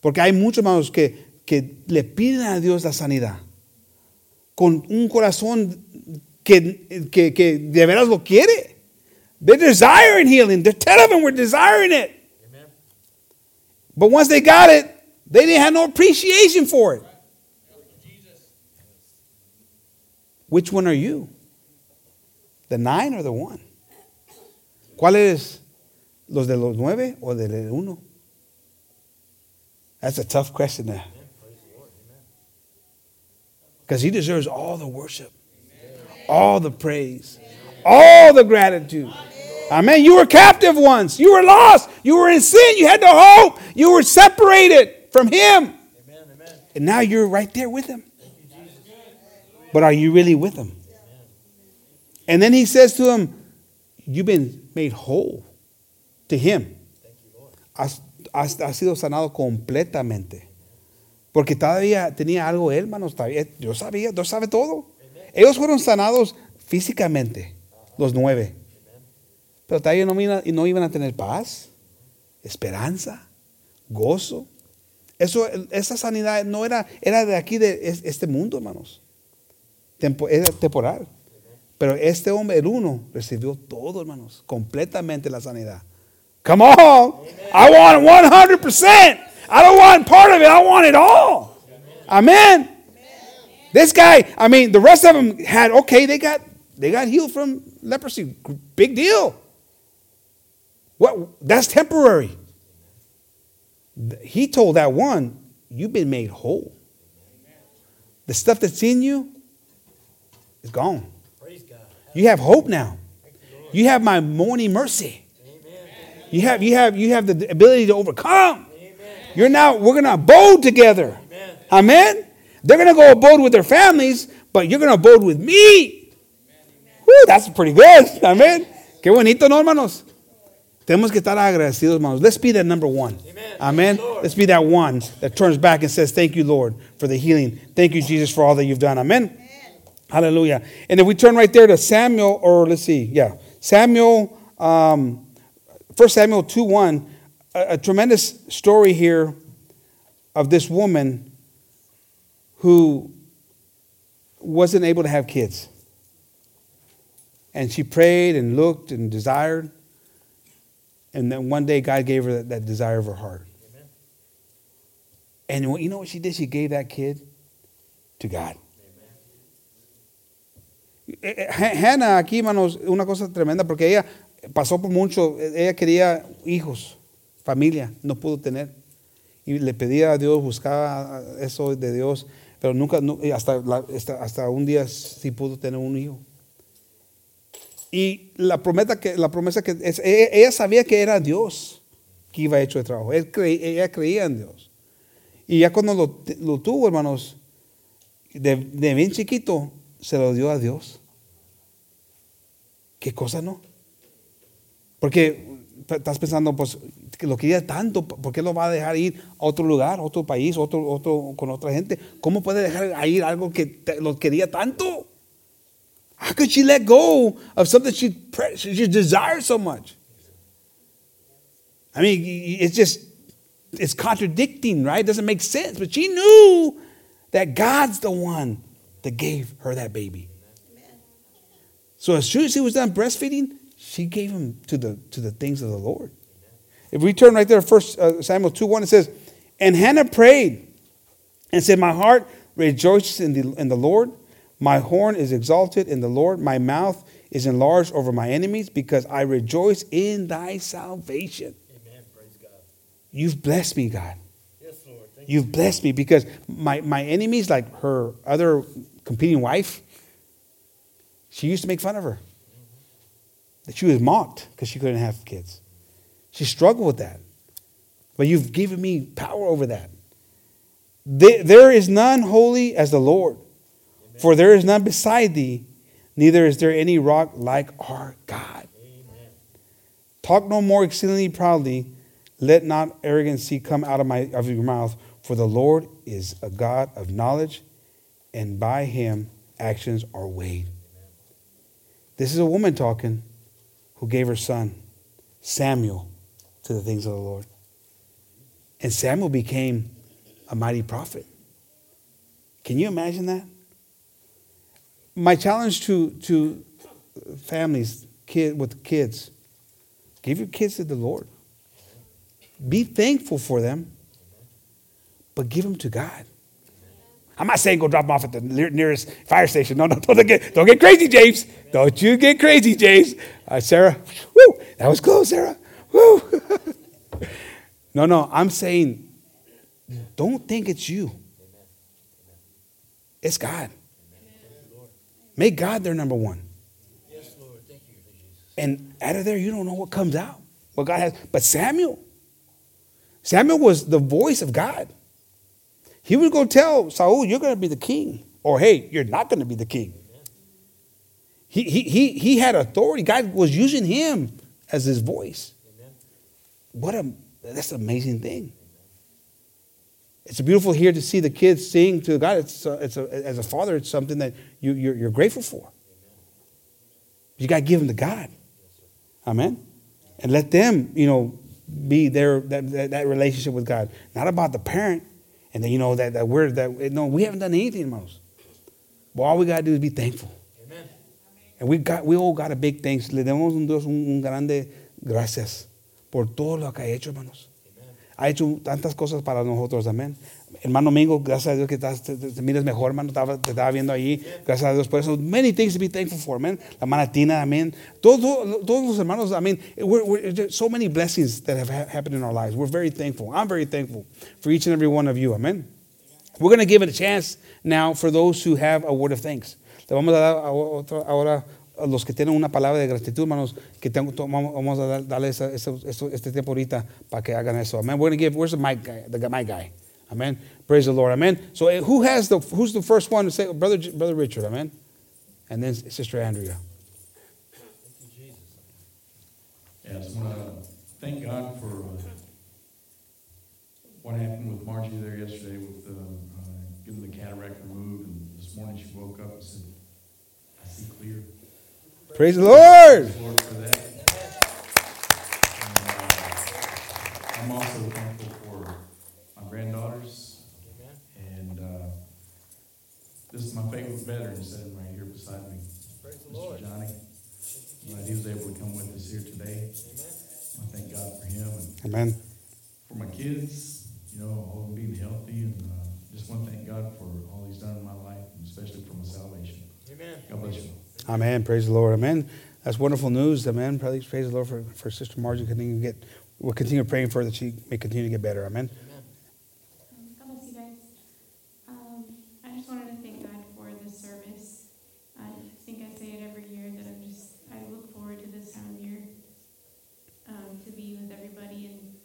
Porque hay muchos, hermanos, que le piden a Dios la sanidad. Con un corazón que de veras lo quiere. They're desiring healing. They're telling them we're desiring it. Amen. But once they got it, they didn't have no appreciation for it. Which one are you? The 9 or the 1? ¿Cuál eres? ¿Los de los 9 o de los 1? That's a tough question there. Because he deserves all the worship. Amen. All the praise. Amen. All the gratitude. Amen. You were captive once. You were lost. You were in sin. You had no hope. You were separated from him. Amen, amen. And now you're right there with him. But are you really with him? And then he says to him, you've been made whole to him. Has sido sanado completamente. Porque todavía tenía algo él, hermanos. Yo sabía, Dios sabe todo. Ellos fueron sanados físicamente. Los 9. Pero todavía no iban a tener paz, esperanza, gozo. Esa sanidad no era de aquí, de este mundo, hermanos. Era temporal. Pero este hombre, el 1, recibió todo, hermanos. Completamente la sanidad. Come on. I want 100%. I don't want part of it. I want it all. Amen. This guy, I mean, the rest of them had, okay, they got healed from leprosy. Big deal. What? That's temporary. He told that one, you've been made whole. The stuff that's in you is gone. You have hope now. You have my morning mercy. You have the ability to overcome. You're now, we're going to abode together. Amen? They're going to go abode with their families, but you're going to abode with me. Woo, that's pretty good. Amen. Qué bonito, ¿no, hermanos? Tenemos que estar agradecidos, hermanos. Let's be that number 1. Amen. Let's be that one that turns back and says, thank you, Lord, for the healing. Thank you, Jesus, for all that you've done. Amen. Amen. Hallelujah. And if we turn right there to Samuel, or let's see. Yeah. Samuel, 1 Samuel 2:1, a tremendous story here of this woman who wasn't able to have kids. And she prayed and looked and desired. And then one day God gave her that desire of her heart. Amen. And you know what she did? She gave that kid to God. Hannah, aquí, hermanos, una cosa tremenda, porque ella pasó por mucho. Ella quería hijos, familia, no pudo tener. Y le pedía a Dios, buscaba eso de Dios, pero nunca, hasta un día sí pudo tener un hijo. Y la promesa que ella sabía que era Dios que iba hecho el trabajo. Ella creía en Dios. Y ya cuando lo tuvo, hermanos, de bien chiquito, se lo dio a Dios. ¿Qué cosa, no? Porque estás pensando, pues, que lo quería tanto, ¿por qué lo va a dejar ir a otro lugar, a otro país, con otra gente? ¿Cómo puede dejar ir algo que lo quería tanto? How could she let go of something she desired so much? I mean, it's contradicting, right? It doesn't make sense. But she knew that God's the one that gave her that baby. Amen. So as soon as she was done breastfeeding, she gave him to the things of the Lord. If we turn right there, 1 Samuel 2:1, it says, and Hannah prayed and said, my heart rejoices in the Lord. My horn is exalted in the Lord. My mouth is enlarged over my enemies, because I rejoice in thy salvation. Amen. Praise God. You've blessed me, God. Yes, Lord. Thank You've blessed me, because my enemies, like her other competing wife, she used to make fun of her. That she was mocked because she couldn't have kids. She struggled with that. But you've given me power over that. There is none holy as the Lord, Amen. For there is none beside thee, neither is there any rock like our God. Amen. Talk no more exceedingly proudly. Let not arrogancy come out of your mouth, for the Lord is a God of knowledge, and by him actions are weighed. Amen. This is a woman talking who gave her son, Samuel, to the things of the Lord. And Samuel became a mighty prophet. Can you imagine that? My challenge to families with kids, give your kids to the Lord. Be thankful for them, but give them to God. I'm not saying go drop them off at the nearest fire station. No, don't get crazy, James. Don't you get crazy, James. Sarah, woo, that was close, Sarah. Woo. No, I'm saying don't think it's you. It's God. Make God their number one. Yes, Lord. Thank you, Jesus. And out of there, you don't know what comes out, what God has. But Samuel was the voice of God. He would go tell Saul, you're going to be the king. Or, hey, you're not going to be the king. He had authority. God was using him as his voice. Amen. That's an amazing thing. It's beautiful here to see the kids sing to God. As a father, it's something that you're grateful for. You got to give them to God. Amen. And let them, be their that relationship with God. Not about the parent. And then, we haven't done anything most. But all we got to do is be thankful. Amen. And we all got a big thanks. Le damos un Dios un grande gracias por todo lo que ha hecho, hermanos. Ha hecho tantas cosas para nosotros, amén. Hermano Mingo, gracias a Dios que te miras mejor, hermano. Te estaba viendo ahí. Gracias a Dios por eso. Many things to be thankful for, amén. La manatina, amén. Todos los hermanos, amén. There's so many blessings that have happened in our lives. We're very thankful. I'm very thankful for each and every one of you, amén. We're going to give it a chance now for those who have a word of thanks. Le vamos a dar ahora a los que tienen una palabra de gratitud, hermanos, que vamos a darle este tiempo ahorita para que hagan eso. Amen. We're going to give, where's the mic guy? The mic guy. Amen. Praise the Lord. Amen. So who's the first one to say, Brother Richard, amen. And then Sister Andrea. Thank you, Jesus. Yes, I want to thank God for what happened with Margie there yesterday with getting the cataract removed. And this morning she woke up and said, I see clear. Praise the Lord. Praise the Lord for that. And, I'm also thankful for my granddaughters. Amen. And this is my favorite veteran sitting right here beside me, praise Mr. the Lord. Johnny. He was able to come with us here today. Amen. I thank God for him. And amen. For my kids, all being healthy, and just want to thank God for all he's done in my life, and especially for my salvation. Amen. God bless you. Amen. Praise the Lord. Amen. That's wonderful news. Amen. Praise the Lord for Sister Margie. We'll continue praying for her that she may continue to get better. Amen. God bless you guys. I just wanted to thank God for this service. I think I say it every year that I look forward to this time of year to be with everybody. And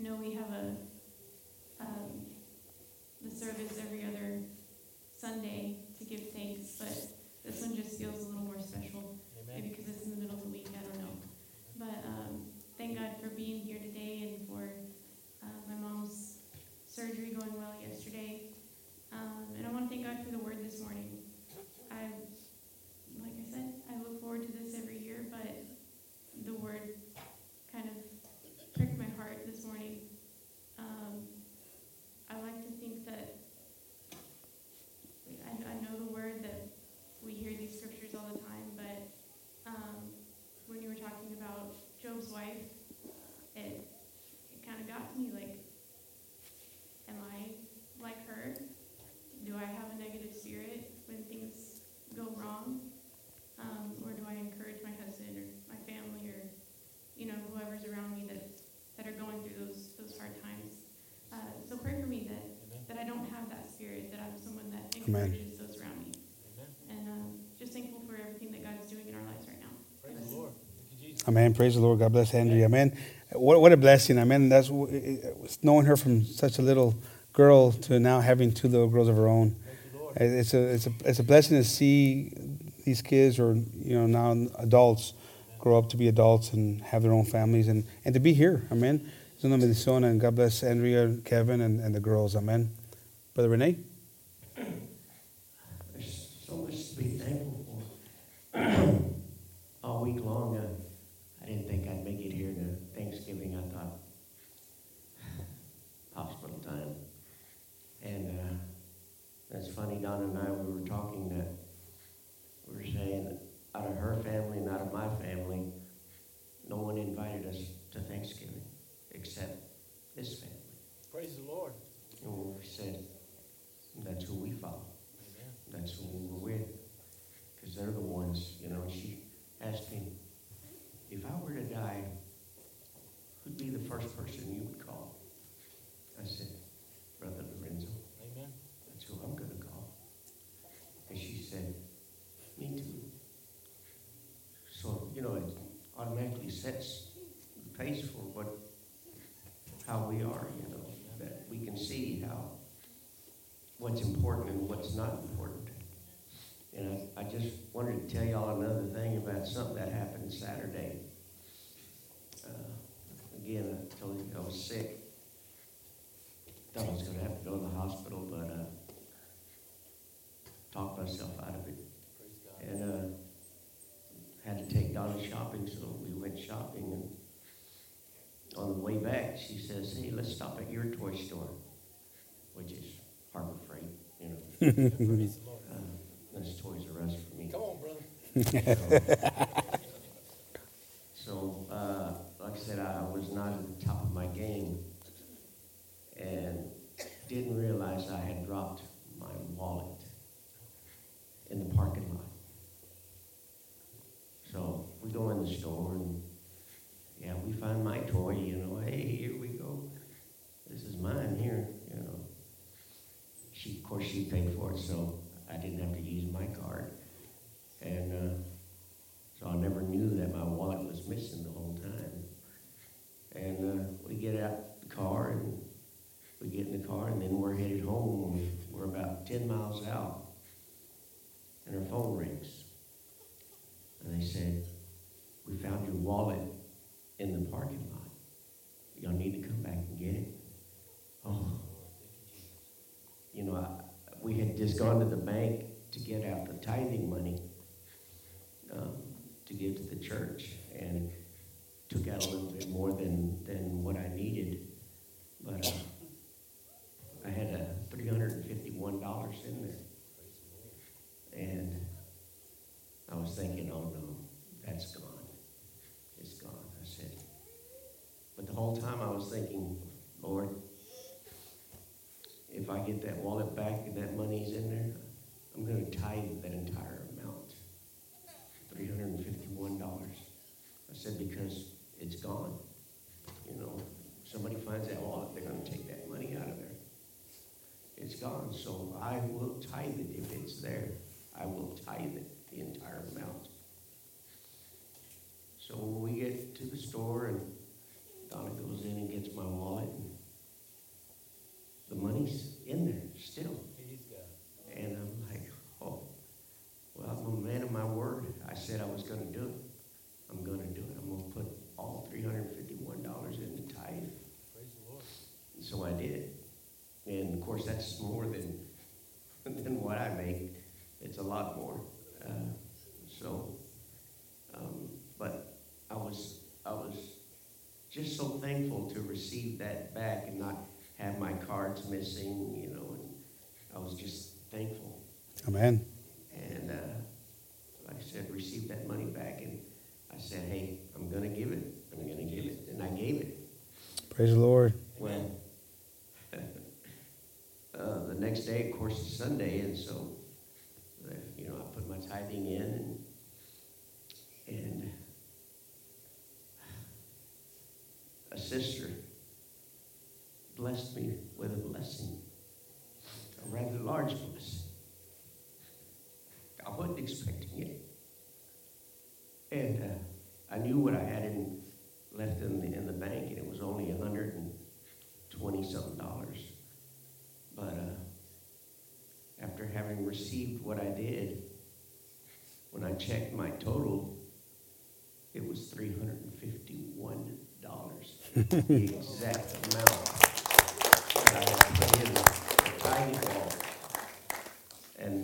I know we have the service every other Sunday to give thanks, but this one just feels a little more special. Amen. Maybe because it's in the middle of the week, I don't know. But thank God for being here today and for my mom's Amen. Just those around me. Amen. And just thankful for everything that God is doing in our lives right now. Praise the Lord. Thank you, Jesus. Amen. Praise the Lord. God bless Andrea. Amen. What a blessing. Amen. That's knowing her from such a little girl to now having two little girls of her own. It's a blessing to see these kids, or now adults, grow up to be adults and have their own families and to be here. Amen. It's una bendición, and God bless Andrea, Kevin, and the girls. Amen. Brother Renee? There's so much to be thankful for. All week long, I didn't think I'd make it here to Thanksgiving. I thought, hospital time. And it's funny, Donna and I, we were talking that we were saying that out of her family and out of my family, no one invited us to Thanksgiving except this family. Praise the Lord. And we said, that's who we follow. Amen. That's who we were with. Because they're the ones, She asked me, if I were to die, who'd be the first person you would call? I said, Brother Lorenzo. Amen. That's who I'm going to call. And she said, me too. So, it automatically sets the pace for how we are, that we can see what's important and what's not important. And I just wanted to tell y'all another thing about something that happened Saturday. Again, I told you I was sick. Thought I was going to have to go to the hospital, but talked myself out of it. And had to take Donna shopping, so we went shopping. And on the way back, she says, hey, let's stop at your toy store, which is Harbor Freight, That's Toys R Us for me. Come on, brother. So, like I said, I was not at the top of my game and didn't realize I had dropped my wallet in the parking lot. So we go in the store and we find my toy, hey, here we go. This is mine here, She, of course, she paid for it, so I didn't have to use my card. And so I never knew that my wallet was missing the whole time. And we get out the car, and we get in the car, and then we're headed home. We're about 10 miles out, and her phone rings. And they said, we found your wallet in the parking lot. Y'all need to come back and get it. Oh, we had just gone to the bank to get out the tithing money to give to the church, and took out a little bit more than what I needed. But I had $351 in there, and I was thinking, oh no, that's gone. It's gone. But the whole time I was thinking, Lord, if I get that wallet back and that money's in there, I'm going to tithe that entire amount, $351. I said, because it's gone. Somebody finds that wallet, they're going to take that money out of there. It's gone, so I will tithe it if it's there. I will tithe it, the entire amount. So when we get to the store and Donna goes in and gets my wallet, and the money's in there still. And I'm like, oh, well, I'm a man of my word. I said I was going to do it. I'm going to do it. I'm going to put all $351 in the tithe. Praise the Lord. And so I did. And, of course, that's more than what I make. It's a lot more. But I was just so thankful to receive that back and not have my cards missing, and I was just thankful. Amen. And like I said, received that money back, and I said, hey, I'm going to give it. I'm going to give it. And I gave it. Praise the Lord. Well, the next day, of course, is Sunday, and so, I put my tithing in, and a sister blessed me with a blessing, a rather large blessing. I wasn't expecting it. And I knew what I had in, left in the bank, and it was only $120-something. But after having received what I did, when I checked my total, it was $351. The exact amount that I had put in the tiny ball. And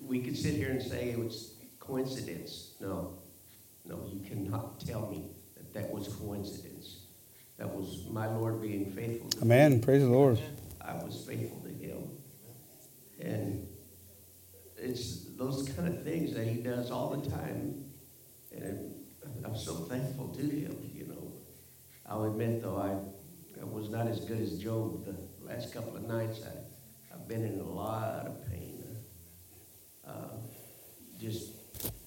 we could sit here and say it was coincidence. No, you cannot tell me that that was coincidence. That was my Lord being faithful to Amen. Me. Praise the Lord. I was faithful to Him. And it's those kind of things that He does all the time. And I'm so thankful to Him, you know. I'll admit, though, I was not as good as Job the last couple of nights. I've been in a lot of pain. Just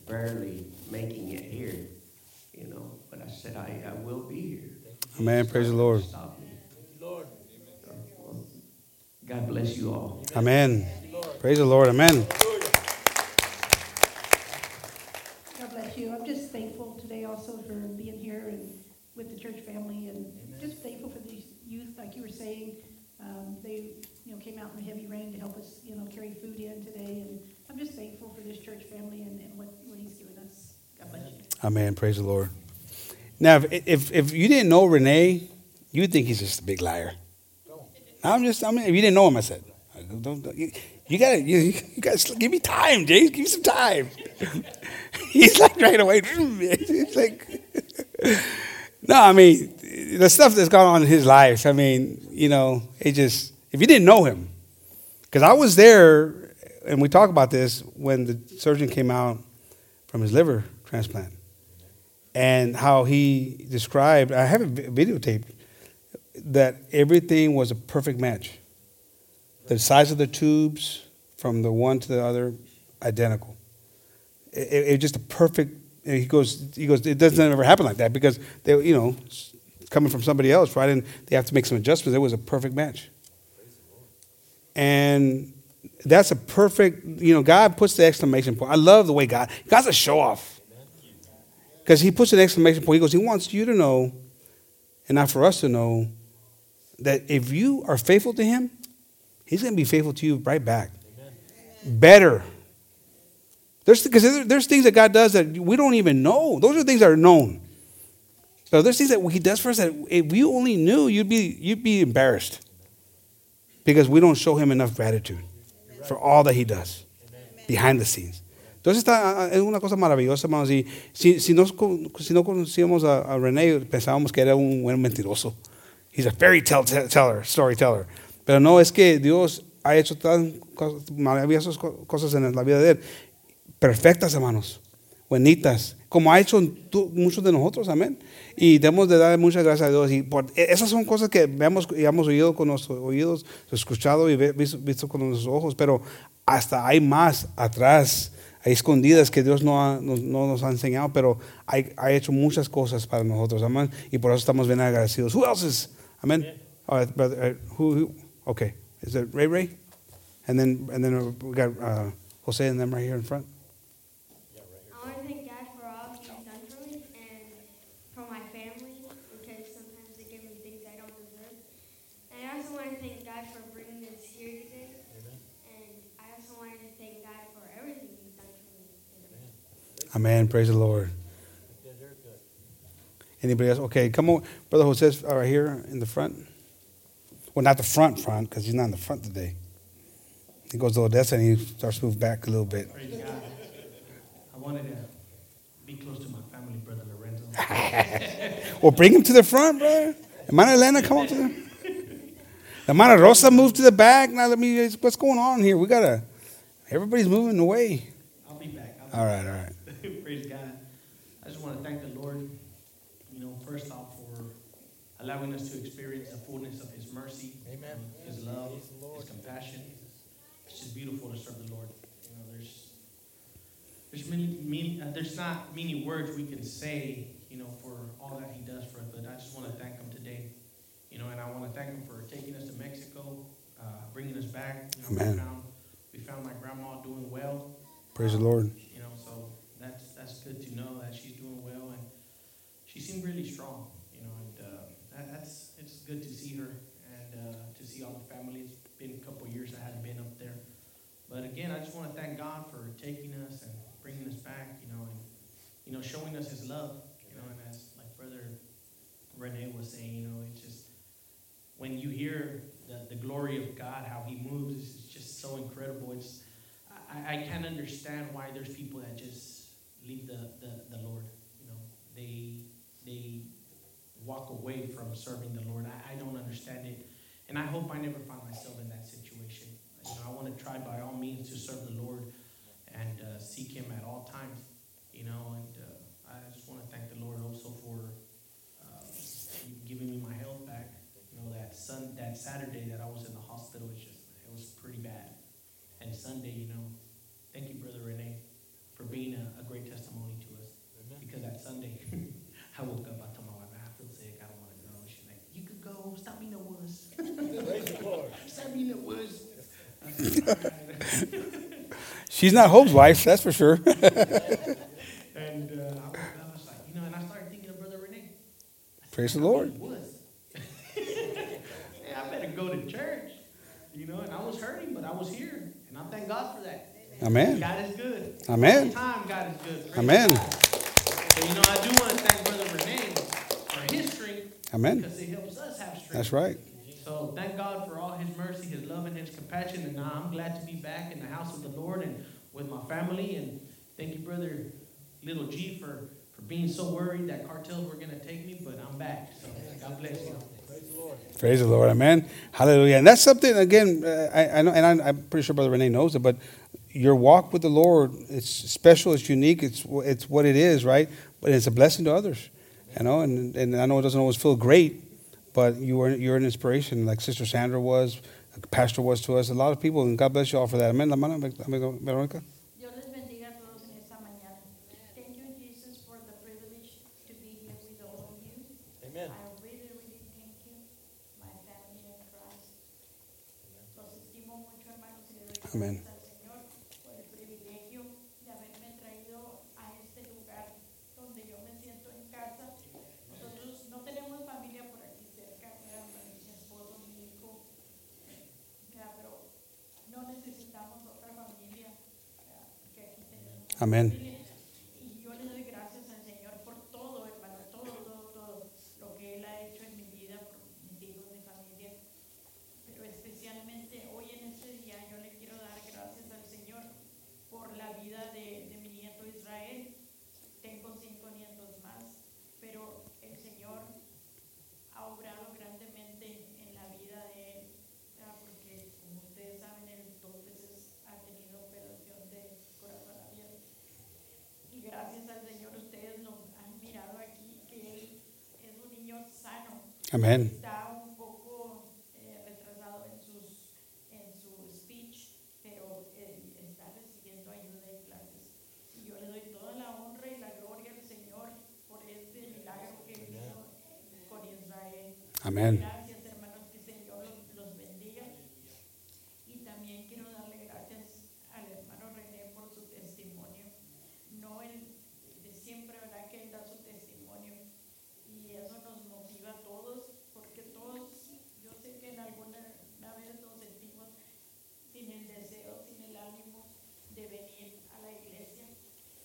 barely making it here, you know. But I said, I will be here. Amen. Praise the Lord. Stop me. Lord. Well, God bless you all. Amen. Praise the Lord. Amen. God bless you. I'm just thankful today also for being here and with the church family, and Amen. Just thankful for these youth, like you were saying. They, came out in the heavy rain to help us, carry food in today. And I'm just thankful for this church family and what He's given us. God bless you. Amen. Praise the Lord. Now, if you didn't know Renee, you'd think he's just a big liar. No. If you didn't know him, I said, don't you gotta give me time, James. Give me some time. He's like right away. It's like. No, the stuff that's gone on in his life, it just, if you didn't know him, because I was there, and we talk about this, when the surgeon came out from his liver transplant, and how he described, I have it videotaped, that everything was a perfect match. The size of the tubes from the one to the other, identical. It just a perfect. And he goes, it doesn't ever happen like that, because they, coming from somebody else, right? And they have to make some adjustments. It was a perfect match. And that's a perfect, God puts the exclamation point. I love the way God's a show off. Because He puts an exclamation point. He goes, He wants you to know, and not for us to know, that if you are faithful to Him, He's going to be faithful to you right back. Amen. Better. There's things that God does that we don't even know. Those are things that are known. So there's things that He does for us that if you only knew, you'd be embarrassed, because we don't show Him enough gratitude for all that He does behind the scenes. Entonces es una cosa maravillosa, hermanos. Y si no conocíamos a Renee, pensábamos que era un buen mentiroso. He's a fairy tale teller, storyteller. Pero no, es que Dios ha hecho tan maravillosas cosas en la vida de él. Perfectas, hermanos, buenitas, como ha hecho muchos de nosotros, amén. Y debemos de dar muchas gracias a Dios. Y esas son cosas que vemos y hemos oído con nuestros oídos, escuchado y visto con nuestros ojos, pero hasta hay más atrás, hay escondidas que Dios no nos ha enseñado, pero ha hecho muchas cosas para nosotros, amén. Y por eso estamos bien agradecidos. Who else is? Amén. All right, brother. Who? Okay. Is it Ray? And then we got Jose and them right here in front. Amen. Praise the Lord. Anybody else? Okay, come on. Brother Jose's right here in the front. Well, not the front, because he's not in the front today. He goes to Odessa and he starts to move back a little bit. Praise God. I wanted to be close to my family, Brother Lorenzo. Well, bring him to the front, brother. Amara Elena, come on to the Amara Rosa moved to the back. Now, what's going on here? Everybody's moving away. I'll be back. All right. Praise God. I just want to thank the Lord, first off, for allowing us to experience the fullness of His mercy, Amen. His love, His compassion. It's just beautiful to serve the Lord. There's not many words we can say, for all that He does for us, but I just want to thank Him today, and I want to thank Him for taking us to Mexico, bringing us back. Amen. We found my grandma doing well. Praise the Lord. You know, so that's good to know that she's doing well, and she seemed really strong. You know, and it's good to see her and to see all the family. It's been a couple years I hadn't been up there, but again, I just want to thank God for taking us and bringing us back. You know, and you know, showing us His love. You know, and as like Brother Renee was saying, you know, it's just when you hear the glory of God, how He moves, it's just so incredible. It's I can't understand why there's people that just leave the Lord. You know, they walk away from serving the Lord. I don't understand it, and I hope I never find myself in that situation. You know, I want to try by all means to serve the Lord and seek Him at all times. You know, and I just want to thank the Lord also for giving me my health back. You know, that Saturday that I was in the hospital, it was pretty bad. And Sunday, you know, thank you, Brother Renee, for being a great testimony to us. Amen. Because that Sunday, I woke up, I told my wife, I feel sick, I don't want to go. She's like, you could go, stop me in the woods. Stop me in the woods. She's not Hope's wife, that's for sure. And I was like, you know, and I started thinking of Brother Renee. Praise the Lord. I better go to church. You know, and I was hurting, but I was here. And I thank God for that. Amen. God is good. Amen. All time, God is good. Praise Amen. God. So, you know, I do want to thank Brother Renee for his strength. Amen. Because it helps us have strength. That's right. So thank God for all His mercy, His love, and His compassion. And now I'm glad to be back in the house of the Lord and with my family. And thank you, Brother Little G, for being so worried that cartels were going to take me. But I'm back. So God bless you. Praise the Lord. Praise the Lord. Amen. Hallelujah. And that's something, again, I know, and I'm pretty sure Brother Renee knows it, but your walk with the Lord, it's special, it's unique, it's what it is, right? But it's a blessing to others, you know, and I know it doesn't always feel great, but you're an inspiration, like Sister Sandra was, Pastor was to us, a lot of people, and God bless you all for that. Amen. La mano, Veronica. Amen. Amen. Amen. Está un poco retrasado en su speech, pero está recibiendo ayuda y clases. Y yo le doy toda la honra y la gloria al Señor por este milagro que hizo con Israel. Amén. Gracias, hermanos, que el Señor los bendiga. Y también quiero darle gracias al hermano René por su testimonio. No el de siempre, ¿verdad? Que él da su testimonio. Y eso nos motiva a todos, porque todos, yo sé que en alguna vez nos sentimos sin el deseo, sin el ánimo de venir a la iglesia,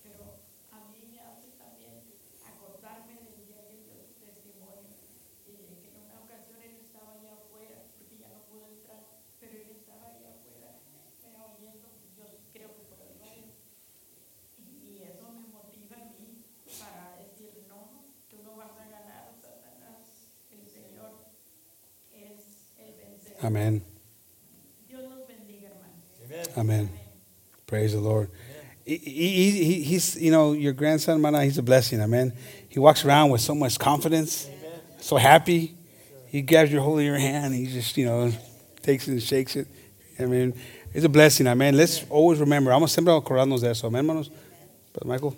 pero a mí me hace también acordarme del día que dio su testimonio, que en una ocasión él estaba allá afuera, porque ya no pudo entrar, pero él estaba allá afuera, oyendo, yo creo que por el radio, y eso me motiva a mí para decir no. Tú no vas a ganar, Satanás. El Señor es el vencedor. Amen. Dios los bendiga, hermanos. Amen. Praise the Lord. He's, you know, your grandson, man, he's a blessing. Amen. He walks around with so much confidence, amen. So happy. He grabs your hold of your hand. And he just, you know, takes it and shakes it. I mean, it's a blessing. Amen. Let's always remember. Vamos siempre a acordarnos de eso. Amen, hermanos. Brother Michael.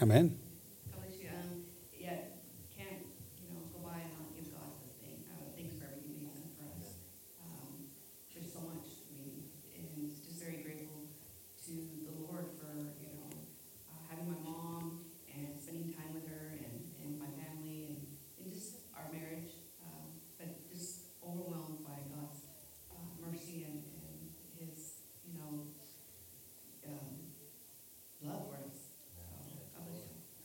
Amen.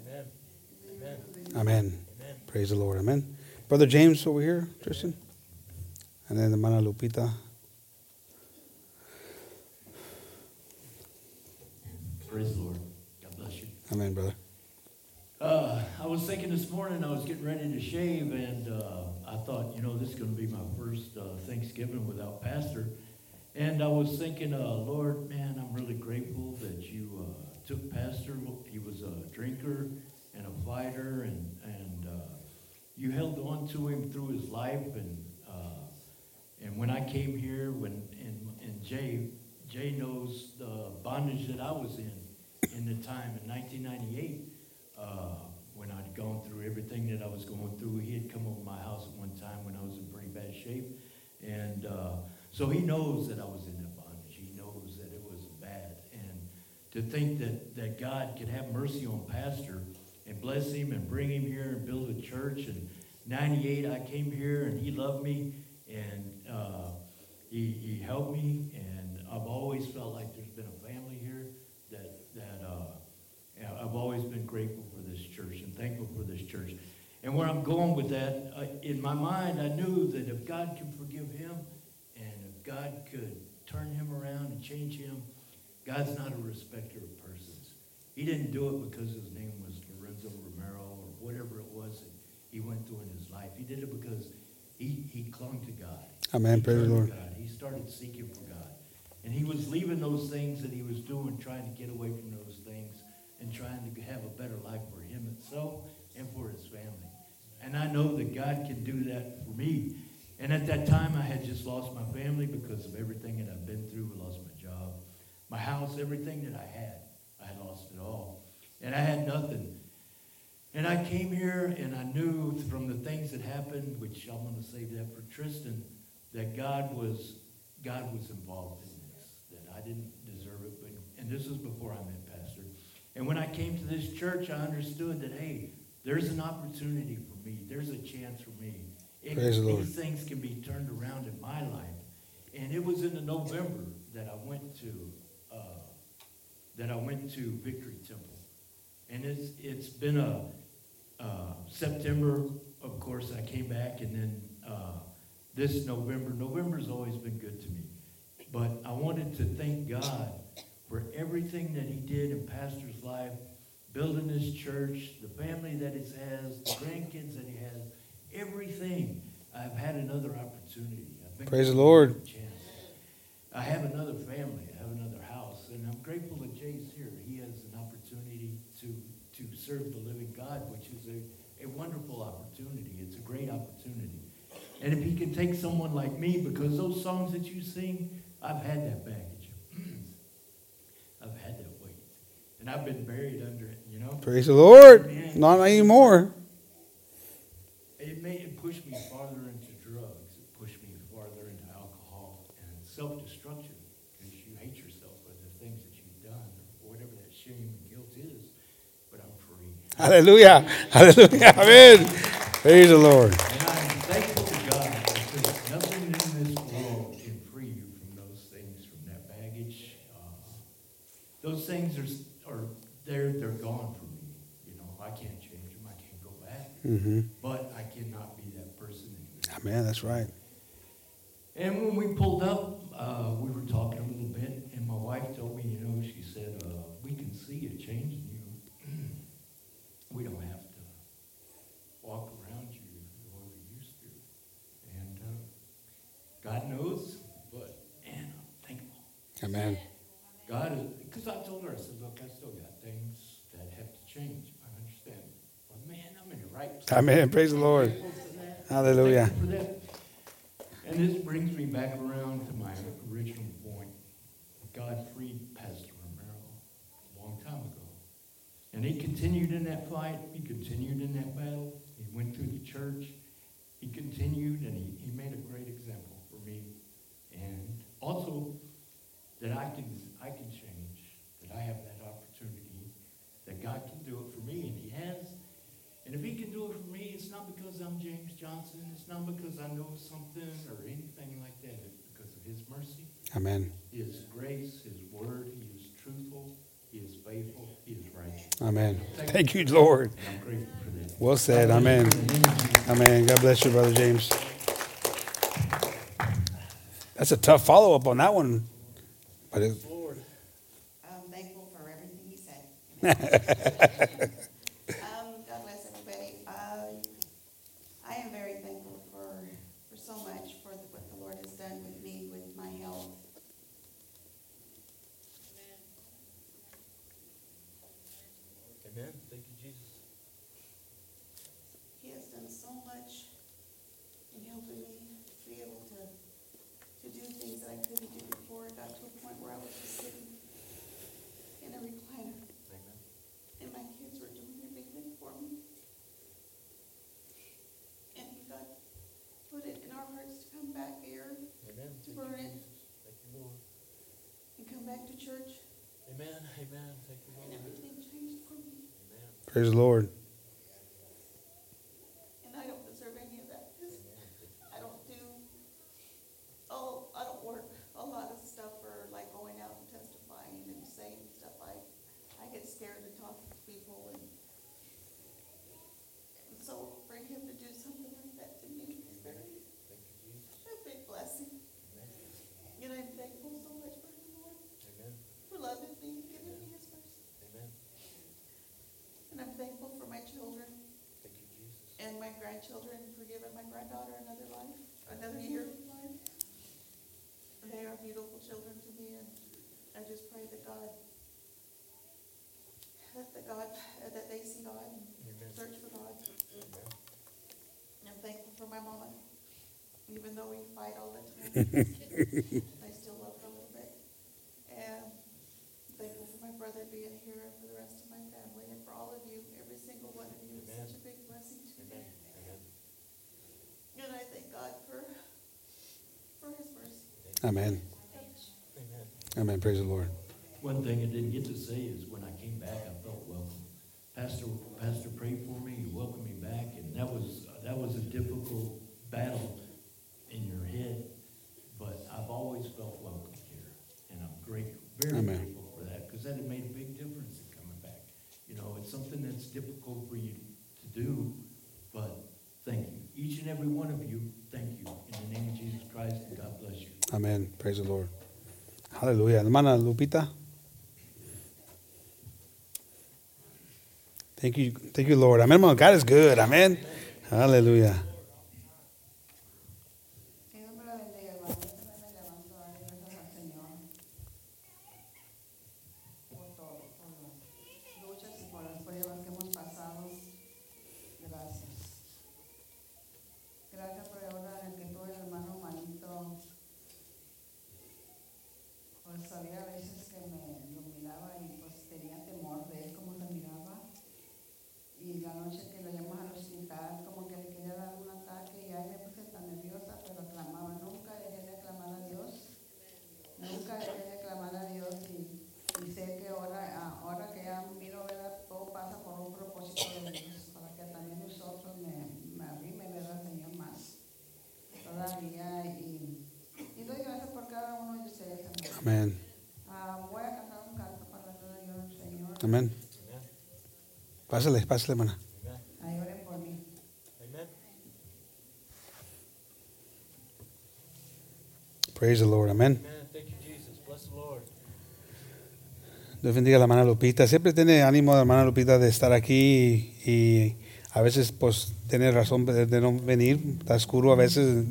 Amen. Amen. Amen. Praise the Lord. Amen. Brother James over here, Tristan. And then the Mana Lupita. Praise the Lord. God bless you. Amen, brother. I was thinking this morning, I was getting ready to shave, and I thought, this is going to be my first Thanksgiving without Pastor. And I was thinking, Lord, man, I'm really grateful that you took Pastor. He was a drinker and a fighter, and you held on to him through his life. And when I came here, and Jay knows the bondage that I was in the time in 1998, when I'd gone through everything that I was going through. He had come over to my house at one time when I was in pretty bad shape. And so he knows that I was in that bondage. He knows that it was bad. And to think that God could have mercy on Pastor and bless him and bring him here and build a church. And 98, I came here and he loved me and he helped me. And I've always felt like there's been a family here that I've always been grateful for this church and thankful for this church. And where I'm going with that, in my mind, I knew that if God could forgive him and if God could turn him around and change him, God's not a respecter of persons. He didn't do it because his name was Lorenzo Romero or whatever it was that he went through in his life. He did it because he clung to God. Amen. Praise the Lord. God. He started seeking for God. And he was leaving those things that he was doing, trying to get away from those things and trying to have a better life for him himself and for his family. And I know that God can do that for me. And at that time, I had just lost my family because of everything that I've been through. I lost my job, my house, everything that I had lost it all. And I had nothing. And I came here, and I knew from the things that happened, which I'm going to save that for Tristan, that God was involved in this, that I didn't deserve it. And this was before I met Pastor. And when I came to this church, I understood that, hey, there's an opportunity for me. There's a chance for me. These things can be turned around in my life. And it was in November that I went to Victory Temple. And it's been a September, of course, I came back, and then this November's always been good to me. But I wanted to thank God for everything that he did in Pastor's life, building this church, the family that he has, the grandkids that he has, everything. I've had another opportunity. Praise the Lord. I have another family. I have another house. And I'm grateful that Jay's here. He has an opportunity to serve the living God, which is a wonderful opportunity. It's a great opportunity. And if he can take someone like me, because those songs that you sing, I've had that baggage. I've had that weight. And I've been buried under it, Praise the Lord. Amen. Not anymore. It pushed me farther into drugs. It pushed me farther into alcohol and self-destruction, because you hate yourself for the things that you've done, or whatever that shame and guilt is. But I'm free. Hallelujah. Hallelujah. Amen. Praise the Lord. And I'm thankful to God, because nothing in this world can free you from those things, from that baggage. Those things are there, they're gone from me. I can't change them. I can't go back. Mm-hmm. But I cannot be that person anymore. Amen, that's right. And when we pulled up, we were talking a little bit, and my wife told me, you know, she said, we can see a change in you. We don't have to walk around you the way we used to. And God knows, but man, I'm thankful. Amen. God is, because I told her, I said, look, I still got things that have to change. I understand. But man, I'm in the right place. Amen. Praise the Lord. Hallelujah. And this brings me back around to my original point. God freed Pastor Romero a long time ago. And he continued in that fight. He continued in that battle. He went through the church. He continued, and he made a great example for me. And also that I can change, that I have that opportunity, that God can do it for me, and he has. And if he can do it for me, it's not because I'm James Johnson. It's not because I know something or anything like that. It's because of his mercy. Amen. His grace, his word. He is truthful. He is faithful. He is righteous. Amen. Thank you, Lord. And I'm grateful for that. Well said. Amen. Amen. God bless you, Brother James. That's a tough follow-up on that one. But Lord. I'm thankful for everything he said. Church. Amen. Amen. Thank you, Lord. And everything changed for me. Amen. Praise the Lord. And I don't deserve any of that. I don't work a lot of stuff for like going out and testifying and saying stuff. I get scared to talk to people, and so for him to do something like that to me is very, a big blessing. Amen. You know, I'm thankful so much for loving me, giving me his mercy. Amen. And I'm thankful for my children. Thank you, Jesus. And my grandchildren for giving my granddaughter another life, another year of life. They are beautiful children to me, and I just pray that God that they see God and search for God. Amen. And I'm thankful for my mama. Even though we fight all the time, I still love her a little bit. And thankful for my brother being here and for the rest of my family and for all of you, every single one of you. Amen. Is such a big blessing to me. Amen. And I thank God for his mercy. Amen. Amen. Amen. Praise the Lord. One thing I didn't get to say is when I came back, I felt welcome. Pastor prayed for me. He welcomed me back, and that was a difficult battle in your head, but I've always felt welcome here, and I'm grateful, very grateful. That it made a big difference in coming back. You know, it's something that's difficult for you to do, but thank you. Each and every one of you, thank you. In the name of Jesus Christ, and God bless you. Amen. Praise the Lord. Hallelujah. Hermana Lupita. Thank you. Thank you, Lord. Amen. God is good. Amen. Hallelujah. Amen. Amen. Pásale, pásale, hermana. Ay, oren por mí. Amen. Praise the Lord. Amen. Amen. Thank you, Jesus. Bless the Lord. Dios bendiga a la hermana Lupita. Siempre tiene ánimo la hermana Lupita de estar aquí y a veces pues tiene razón de no venir, está oscuro a veces,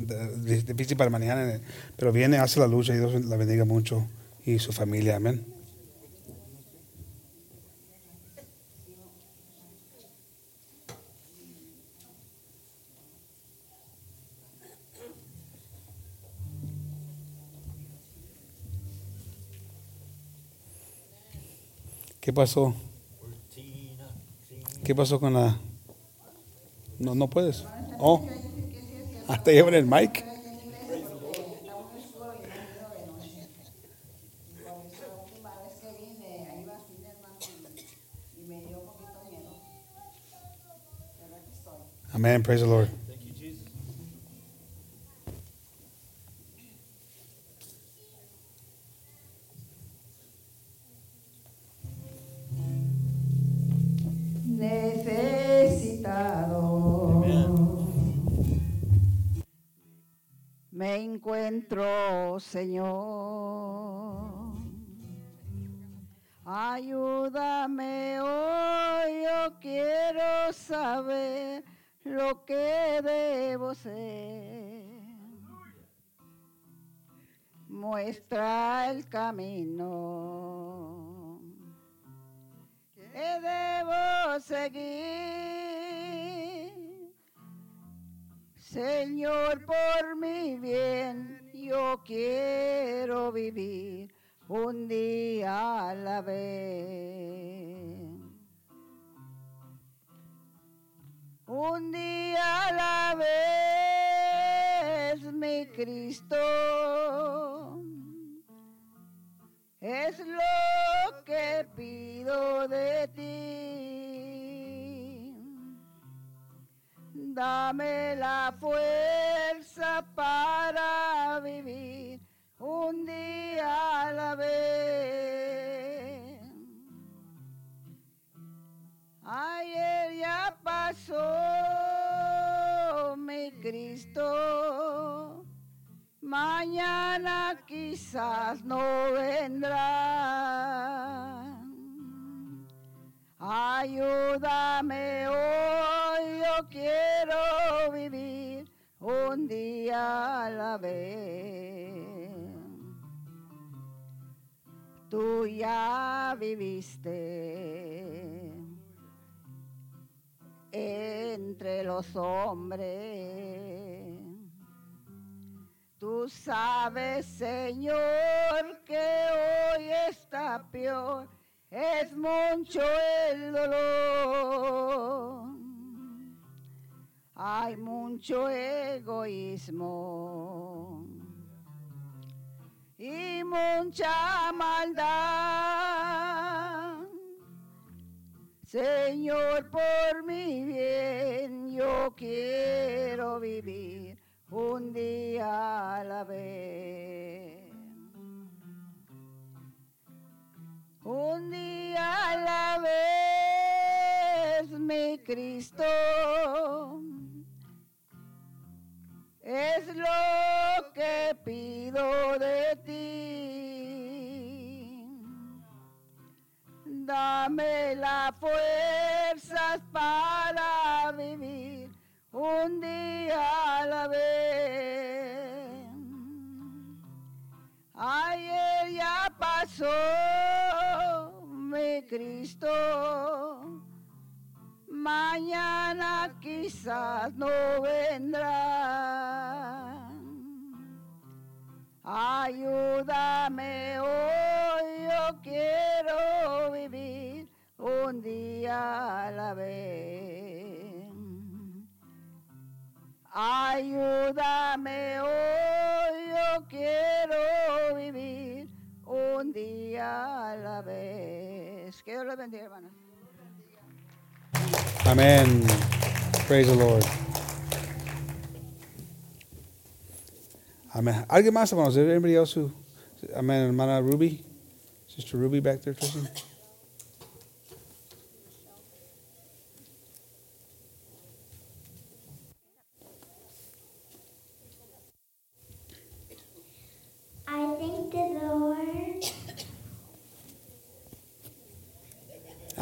difícil para mañana, pero viene, hace la lucha y Dios la bendiga mucho y su familia, amén. ¿Qué pasó? ¿Qué pasó con la... No, no puedes. Oh, hasta llevan el mic. Amén, praise the Lord. Me encuentro, Señor, ayúdame hoy, yo quiero saber lo que debo ser. Muestra el camino que debo seguir. Señor, por mi bien, yo quiero vivir un día a la vez. Un día a la vez, mi Cristo, es lo que pido de ti. Dame la fuerza para vivir un día a la vez. Ayer ya pasó, mi Cristo. Mañana quizás no vendrá. Ayúdame hoy, yo quiero vivir un día a la vez. Tú ya viviste entre los hombres. Tú sabes, Señor, que hoy está peor. Es mucho el dolor, hay mucho egoísmo y mucha maldad. Señor, por mi bien, yo quiero vivir un día a la vez. Un día a la vez, mi Cristo, es lo que pido de ti. Dame las fuerzas para vivir un día a la vez. Ayer ya pasó, mi Cristo, mañana quizás no vendrá. Ayúdame hoy, yo quiero vivir un día a la vez. Ayúdame hoy, yo quiero vivir un día a la vez. Que Dios les bendiga, hermana. Amén. Praise the Lord. Amén. ¿Alguien más, hermanos? ¿Is there anybody else who? Amén, hermana Ruby. Sister Ruby back there, Tristan.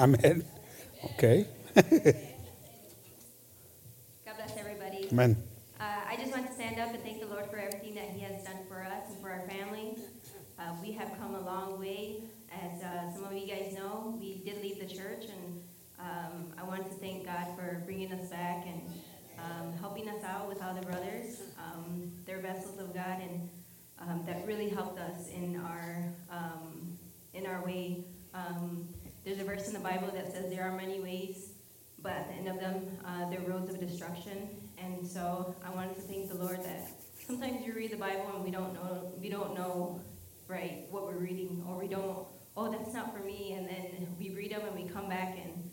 Amen. Okay. God bless everybody. Amen. I just want to stand up and thank the Lord for everything that he has done for us and for our family. We have come a long way. As some of you guys know, we did leave the church, and I want to thank God for bringing us back and helping us out with all the brothers. They're vessels of God, and that really helped us in our way. There's a verse in the Bible that says there are many ways, but at the end of them, they're roads of destruction. And so I wanted to thank the Lord that sometimes you read the Bible and we don't know right what we're reading, or we don't. Oh, that's not for me. And then we read them and we come back, and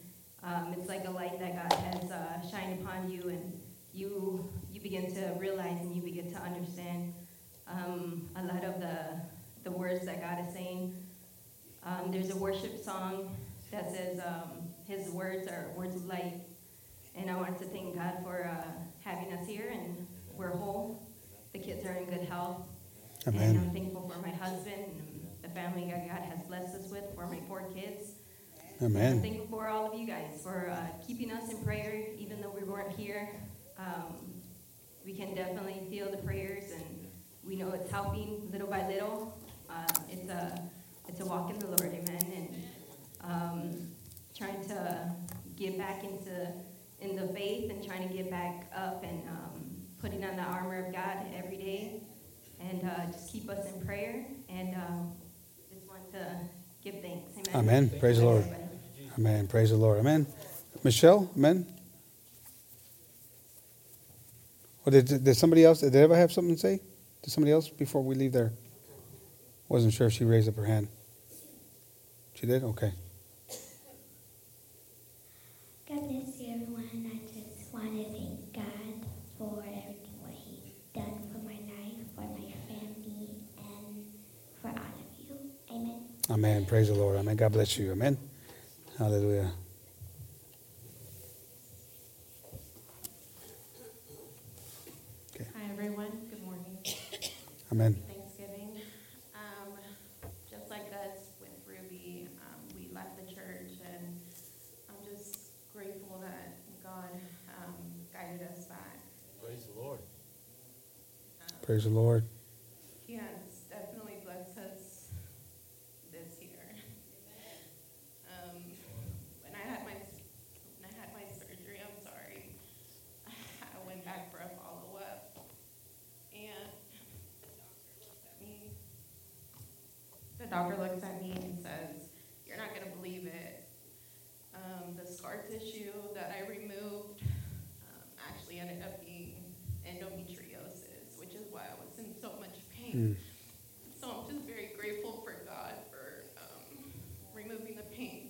it's like a light that God has shined upon you, and you begin to realize and you begin to understand a lot of the words that God is saying. There's a worship song that says his words are words of life. And I wanted to thank God for having us here, and we're whole. The kids are in good health. Amen. And I'm thankful for my husband and the family that God has blessed us with, for my four kids. Amen. I'm thankful for all of you guys for keeping us in prayer, even though we weren't here. We can definitely feel the prayers, and we know it's helping little by little. It's a walk in the Lord, amen, and trying to get back in the faith and trying to get back up and putting on the armor of God every day, and just keep us in prayer, and just want to give thanks, amen. Amen. Praise the Lord. Amen. Praise the Lord. Amen. Michelle, amen. Or did somebody else, did they ever have something to say? Did somebody else before we leave there? Wasn't sure if she raised up her hand. She did? Okay. God bless you, everyone. I just want to thank God for what he's done for my life, for my family, and for all of you. Amen. Amen. Praise the Lord. Amen. God bless you. Amen. Hallelujah. Okay. Hi, everyone. Good morning. Amen. Praise the Lord. He has definitely blessed us this year. When I had my surgery, I'm sorry, I went back for a follow-up, and the doctor looks at me and says, "You're not going to believe it. The scar tissue that I removed actually ended up being endometriosis." I was in so much pain. So I'm just very grateful for God for removing the pain.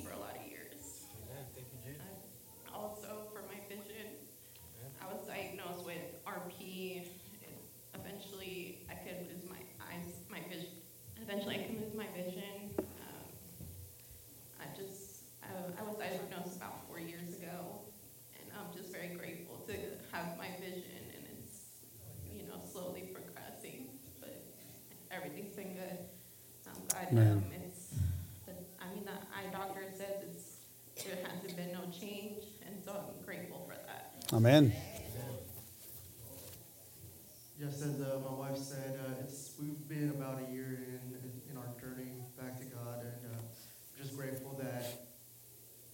lot of years. Amen. Thank you, Jesus. Also for my vision. Amen. I was diagnosed with RP. Eventually, I could lose my eyes, my vision. Eventually, I could lose my vision. I was diagnosed about 4 years ago, and I'm just very grateful to have my vision, and it's, slowly progressing, but everything's been good. The eye doctor says there hasn't been no change, and so I'm grateful for that. Amen. Yes, as my wife said, we've been about a year in our journey back to God, and just grateful that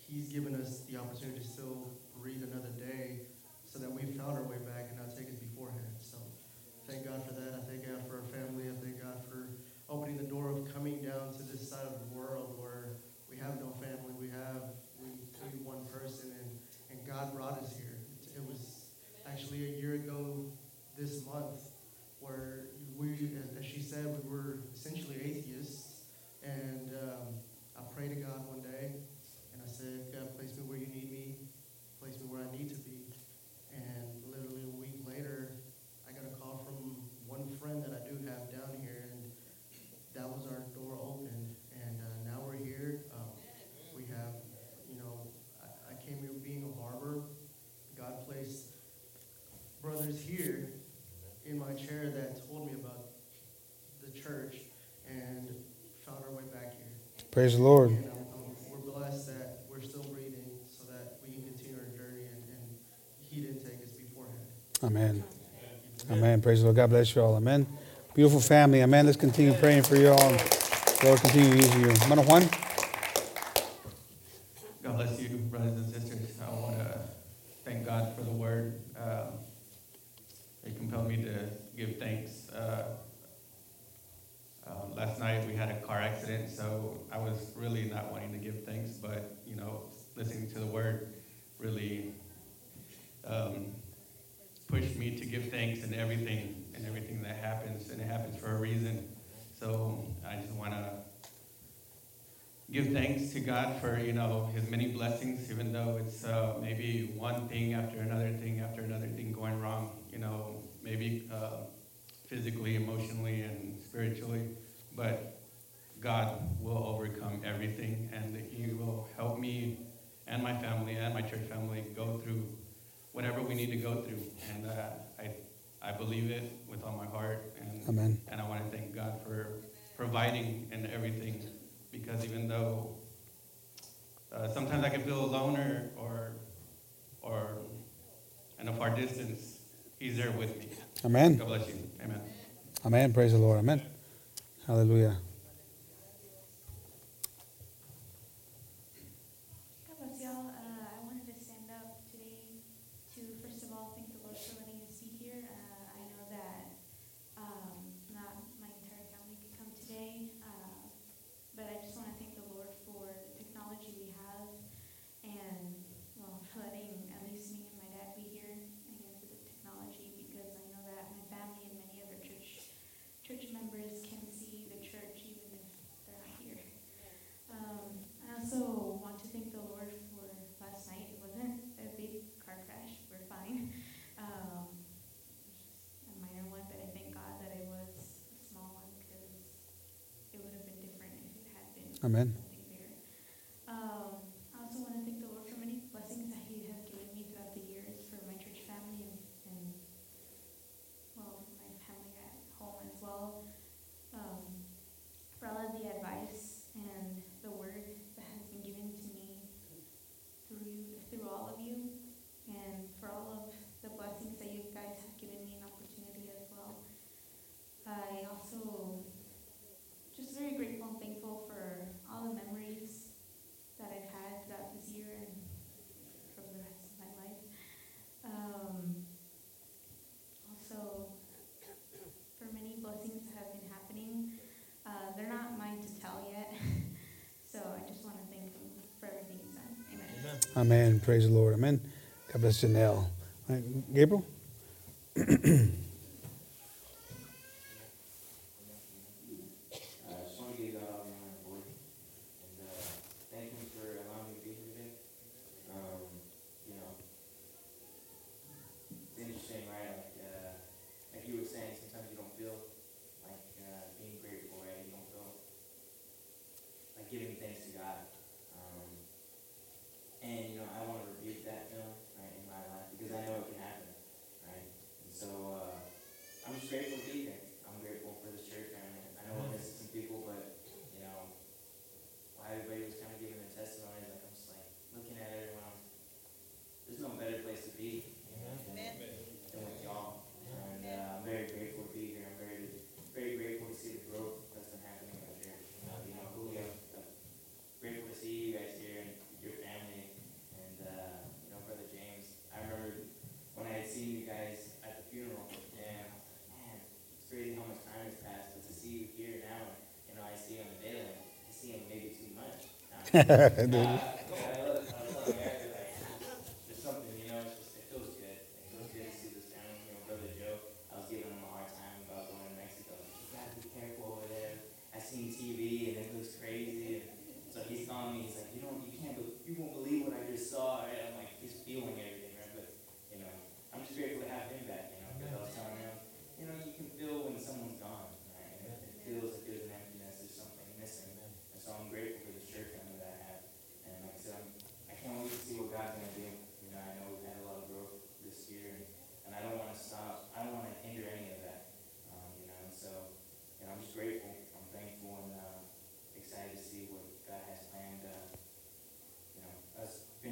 he's given us the opportunity to still read another day, so that we've found our way back and not taken beforehand. So thank God for that. I thank God for our family. I thank God for opening the door of coming down to this side of the world where we have no family. We one person, and God brought us here. It was actually a year ago this month where we, as she said, we were essentially atheists. And I prayed to God one day, and I said, "God, place me where you need me. Place me where I need to be." And literally a week later, I got a call from one friend that I do have down here, and that was our door opened. And now we're here. We have, I came here being a barber. God placed brothers here in my chair that told me about the church, and found our way back here. Praise the Lord. You know, we're blessed that we're still breathing so that we can continue our journey and He didn't take us beforehand. Amen. Amen. Amen. Praise the Lord. God bless you all. Amen. Beautiful family. Amen. Let's continue praying for you all. Lord, continue using you. Mano Juan. God bless you, brothers and sisters. I want to thank God for the word. It compelled me to give thanks. Last night we had a car accident, so I was really not wanting to give thanks, but, you know, listening to the word really pushed me to give thanks in everything, that happens, and it happens for a reason. So I just want to give thanks to God for, you know, His many blessings, even though it's maybe one thing after another thing after another thing going wrong, you know, maybe physically, emotionally, and spiritually. But God will overcome everything, and He will help me and my family and my church family go through whatever we need to go through. And I believe it with all my heart. And, amen. And I want to thank God for providing in everything, because even though sometimes I can feel alone or in a far distance, He's there with me. Amen. God bless you. Amen. Amen. Praise the Lord. Amen. Hallelujah. God bless y'all. I wanted to stand up today to, first of all, thank the Lord for letting us be here. I know that not my entire family could come today, but I just want to thank the Lord for the technology we have and, well, for letting at least me and my dad be here. Church members can see the church even if they're not here. I also want to thank the Lord for last night. It wasn't a big car crash. We're fine. A minor one, but I thank God that it was a small one, because it would have been different if it had been. Amen. Amen. Praise the Lord. Amen. God bless Janelle. All right, Gabriel?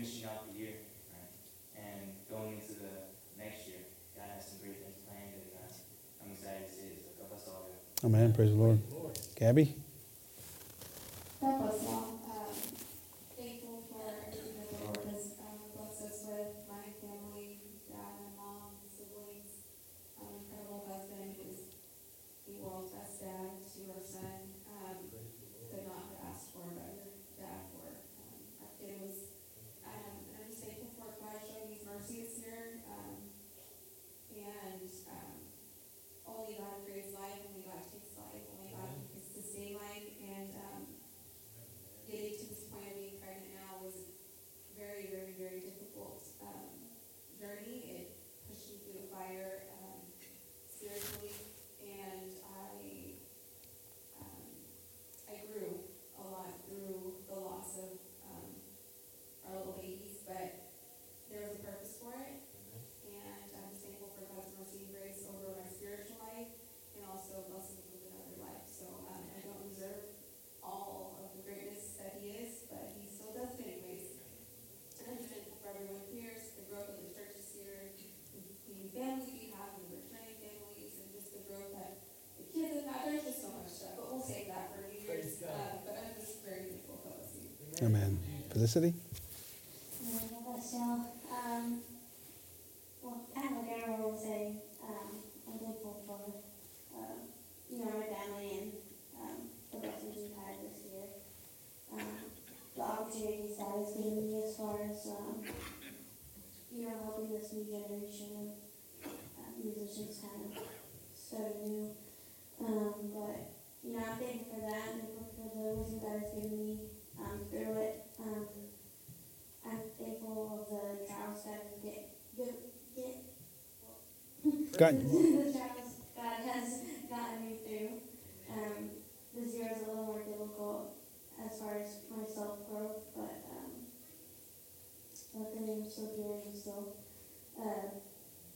finishing out the year, right? And going into the next year, God has some great things planned, and I'm excited to see it. So help us all out. Amen. Praise the Lord. Gabby? Help us all. Amen. Felicity? God has gotten me through. This year is a little more difficult as far as my self-growth, but luckily I'm still here and I'm still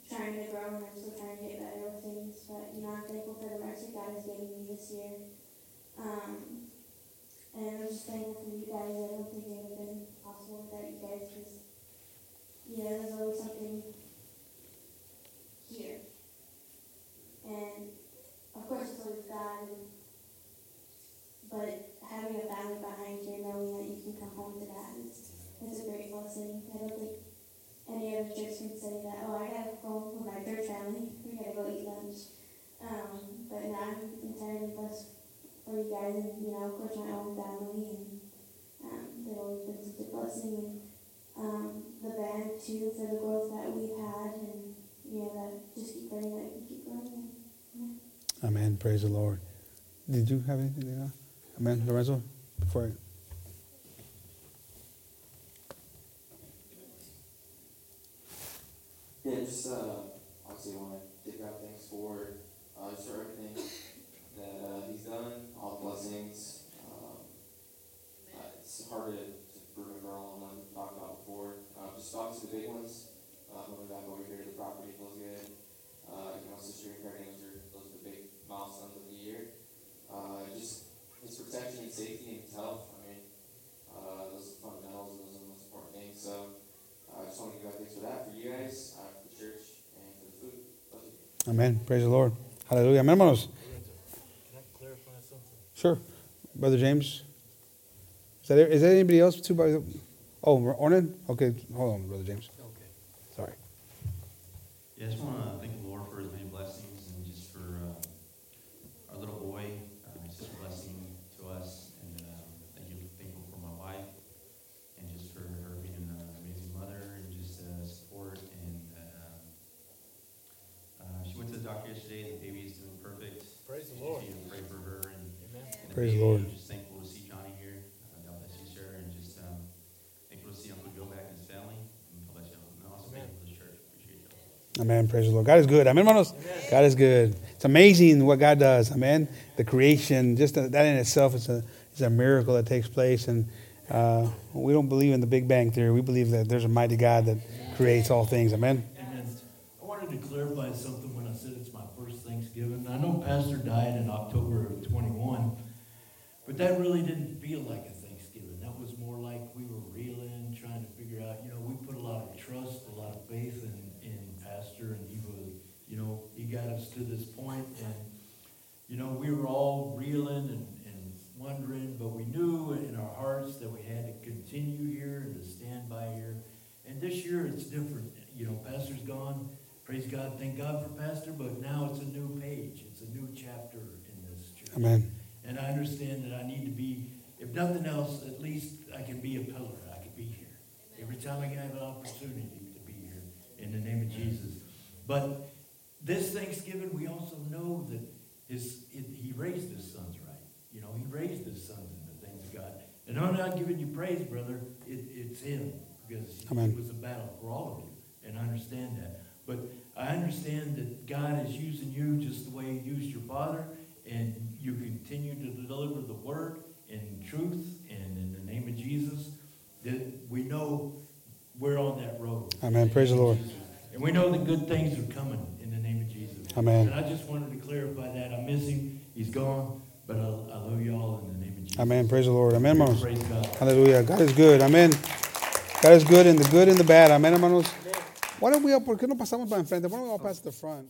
trying to grow, and I'm still trying to get better with things. But, I'm thankful for the mercy God has given me this year. And I'm just thankful for you guys. I don't think it would have been possible without you guys, because, there's always something here. And of course it's always God, but having a family behind you, knowing that you can come home to that, is a great blessing. I don't think any other church can say that, I gotta go home with my third family, we gotta go eat lunch. But now I'm entirely blessed for you guys, and of course my own family, and they've always been such a blessing, and the band too, for the growth that we've had, and just keep going, keep going. Yeah. Amen. Praise the Lord. Did you have anything there? Amen. Lorenzo, before I... obviously I want to give out thanks for just everything that he's done, all blessings. It's hard to remember all of them, talked about before. Just obviously the big ones. Moving back over here to the property feels good. Sister and those are the big milestones of the year. Just his protection and safety and his health. Those are fundamentals, those are the most important things. So I just want to give out thanks for that, for you guys, for the church, and for the food. Love you. Amen. Praise the Lord. Hallelujah. Amen, hermanos. Can I clarify something? Sure. Brother James. Is there anybody else too? Ornan? Okay, hold on, Brother James. Yeah, I just want to thank the Lord for his many blessings, and just for our little boy. He's just a blessing to us, and thankful for my wife, and just for her being an amazing mother, and just support. And she went to the doctor yesterday, and the baby is doing perfect. Praise the Lord. Pray for her. And, amen. And praise the Lord. I'm just thankful to see Johnny here. God bless you, sir, and just thankful to see Uncle Joe back in his family. And God bless you. And also thankful to the church. Appreciate y'all. Amen. Praise the Lord. God is good. Amen, hermanos. God is good. It's amazing what God does. Amen. The creation, just that in itself is a miracle that takes place. And we don't believe in the Big Bang Theory. We believe that there's a mighty God that creates all things. Amen. Amen. I wanted to clarify something when I said it's my first Thanksgiving. I know Pastor died in October of 21, but that really didn't feel like a Thanksgiving. That was more like we were reeling, trying to figure out, to this point, and you know, we were all reeling and wondering, but we knew in our hearts that we had to continue here and to stand by here. And this year it's different. You know, Pastor's gone. Praise God. Thank God for Pastor. But now it's a new page. It's a new chapter in this church. Amen. And I understand that I need to be, if nothing else, at least I can be a pillar. I can be here. Amen. Every time I can have an opportunity to be here in the name of Jesus. But this Thanksgiving, we also know that he raised his sons right. You know, he raised his sons in the things of God. And I'm not giving you praise, brother. It's him. Because Amen. It was a battle for all of you. And I understand that. But I understand that God is using you just the way he used your father. And you continue to deliver the word in truth and in the name of Jesus, that we know we're on that road. Amen. Praise the Lord. And we know that good things are coming in the name of Jesus. Amen. And I just wanted to clarify that. I miss him. He's gone. But I love you all in the name of Jesus. Amen. Praise the Lord. Amen, hermanos. Praise God. Hallelujah. God is good. Amen. God is good in the bad. Amen, hermanos. Why don't we up? ¿Por qué no pasamos para enfrente? Why don't we all pass the front?